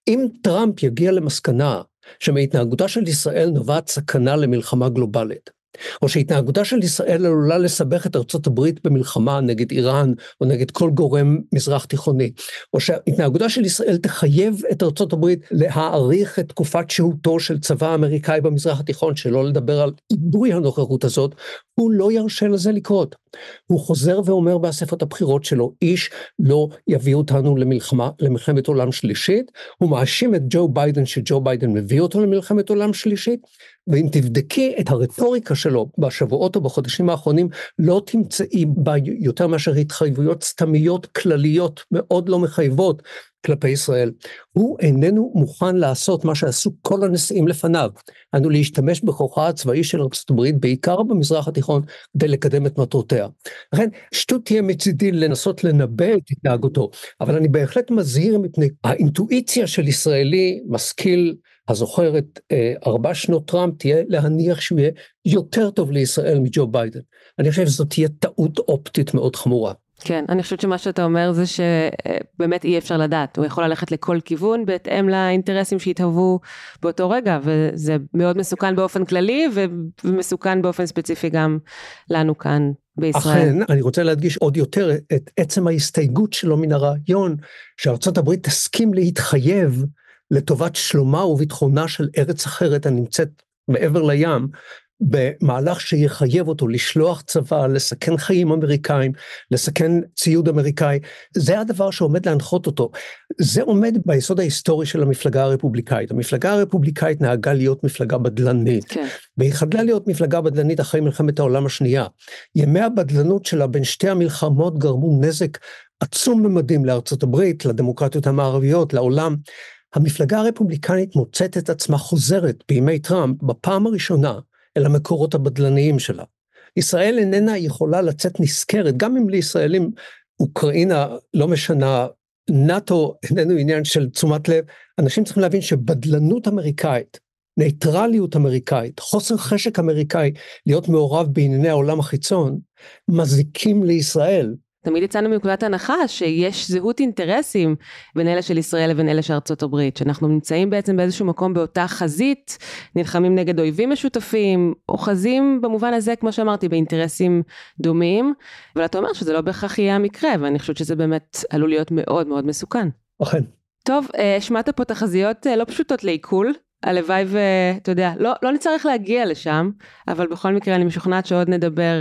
אם טראמפ יגיע למסקנה שמההתנהגותה של ישראל נובעת סכנה למלחמה גלובלית, או שההתנהגותה של ישראל עלולה לסבך את ארצות הברית במלחמה נגד איראן, או נגד כל גורם מזרח תיכוני, או שההתנהגותה של ישראל תחייב את ארצות הברית להאריך את תקופת שהותו של צבא אמריקאי במזרח התיכון, שלא לדבר על עידוי הנוכחות הזאת, הוא לא ירשה לזה לקרות. הוא חוזר ואומר באספת הבחירות שלו, איש לא יביא אותנו למלחמה, למלחמת עולם שלישית, הוא מאשים את ג'ו ביידן, שג'ו ביידן מביא אותו למלחמת עולם שלישית, ואם תבדקי את הרטוריקה שלו בשבועות או בחודשים האחרונים, לא תמצאי בה יותר מאשר התחייבויות סתמיות כלליות, מאוד לא מחייבות כלפי ישראל. הוא איננו מוכן לעשות מה שעשו כל הנשיאים לפניו, אנו להשתמש בכוחה הצבאי של ארצות הברית, בעיקר במזרח התיכון, כדי לקדם את מטרותיה. לכן, שטות תהיה מצידי לנסות לנבא את התנהגותו, אבל אני בהחלט מזהיר מפני האינטואיציה של ישראלי משכיל, הזוכרת, ארבע שנות טראמפ תהיה להניח שהוא יהיה יותר טוב לישראל מג'ו ביידן. אני חושב שזאת תהיה טעות אופטית מאוד חמורה. כן, אני חושבת שמה שאתה אומר זה שבאמת אי אפשר לדעת, הוא יכול ללכת לכל כיוון בהתאם לאינטרסים שהתהוו באותו רגע, וזה מאוד מסוכן באופן כללי ומסוכן באופן ספציפי גם לנו כאן בישראל. אכן, אני רוצה להדגיש עוד יותר את עצם ההסתייגות שלו מן הרעיון שארצות הברית תסכים להתחייב לטובת שלומה וביטחונה של ארץ אחרת הנמצאת מעבר לים, במהלך שיחייב אותו לשלוח צבא, לסכן חיים אמריקאים, לסכן ציוד אמריקאי, זה הדבר שעומד להנחות אותו. זה עומד ביסוד ההיסטורי של המפלגה הרפובליקאית. המפלגה הרפובליקאית נהגה להיות מפלגה בדלנית, כן. והיא חדלה להיות מפלגה בדלנית אחרי מלחמת העולם השנייה. ימי הבדלנות שלה בין שתי המלחמות גרמו נזק עצום ממדים לארצות הברית, לדמוקרטיות המערביות, לעולם. המפלגה הרפובליקנית מוצאת את עצמה חוזרת בימי טראמפ בפעם הראשונה אל המקורות הבדלניים שלה. ישראל איננה יכולה לצאת נזכרת, גם אם לישראלים אוקראינה לא משנה, נאטו איננו עניין של תשומת לב, אנשים צריכים להבין שבדלנות אמריקאית, ניטרליות אמריקאית, חוסר חשק אמריקאי להיות מעורב בענייני העולם החיצון, מזיקים לישראל. תמיד יצאנו מנקודת הנחה שיש זהות אינטרסים בין אלה של ישראל לבין אלה של ארצות הברית, שאנחנו נמצאים בעצם באיזשהו מקום באותה חזית, נלחמים נגד אויבים משותפים, אוחזים במובן הזה, כמו שאמרתי, באינטרסים דומים, אבל אתה אומר שזה לא בהכרח יהיה המקרה, ואני חושבת שזה באמת עלול להיות מאוד מאוד מסוכן. אכן. טוב, שמעת פה תחזיות לא פשוטות לעיכול, הלוואי ואתה יודע, לא, לא נצטרך להגיע לשם, אבל בכל מקרה אני משוכנעת שעוד נדבר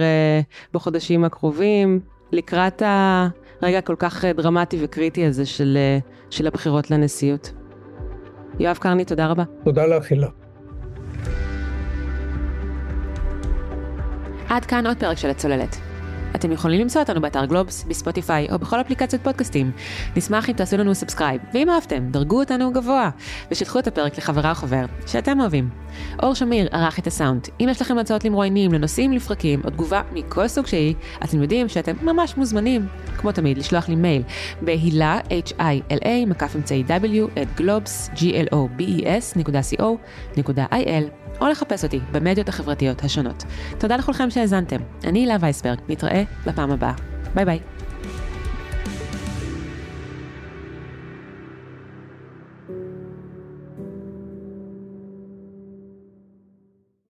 בחודשים הקרובים, לקראת הרגע כל כך דרמטי וקריטי הזה של, של הבחירות לנשיאות. יואב קרני, תודה רבה. תודה לך, הילה. עד כאן עוד פרק של הצוללת. אתם יכולים למצוא אותנו באתר גלובס, בספוטיפיי או בכל אפליקציות פודקאסטים. נשמח אם תעשו לנו סאבסקרייב, ואם אהבתם, דרגו אותנו גבוה, ושתחו את הפרק לחברה או חבר שאתם אוהבים. אור שמיר ערך את הסאונד. אם יש לכם הצעות למרואיינים, לנושאים, לפרקים, או תגובה מכל סוג שהיא, אתם יודעים שאתם ממש מוזמנים, כמו תמיד, לשלוח לי מייל בהילה, H-I-L-A, מקף אמצעי W, at globes, G L O B E S dot C O dot I L. או לחפש אותי במדיות החברתיות השונות. תודה לכולכם שהאזנתם. אני הילה וייסברג, נתראה לפעם הבאה. ביי ביי.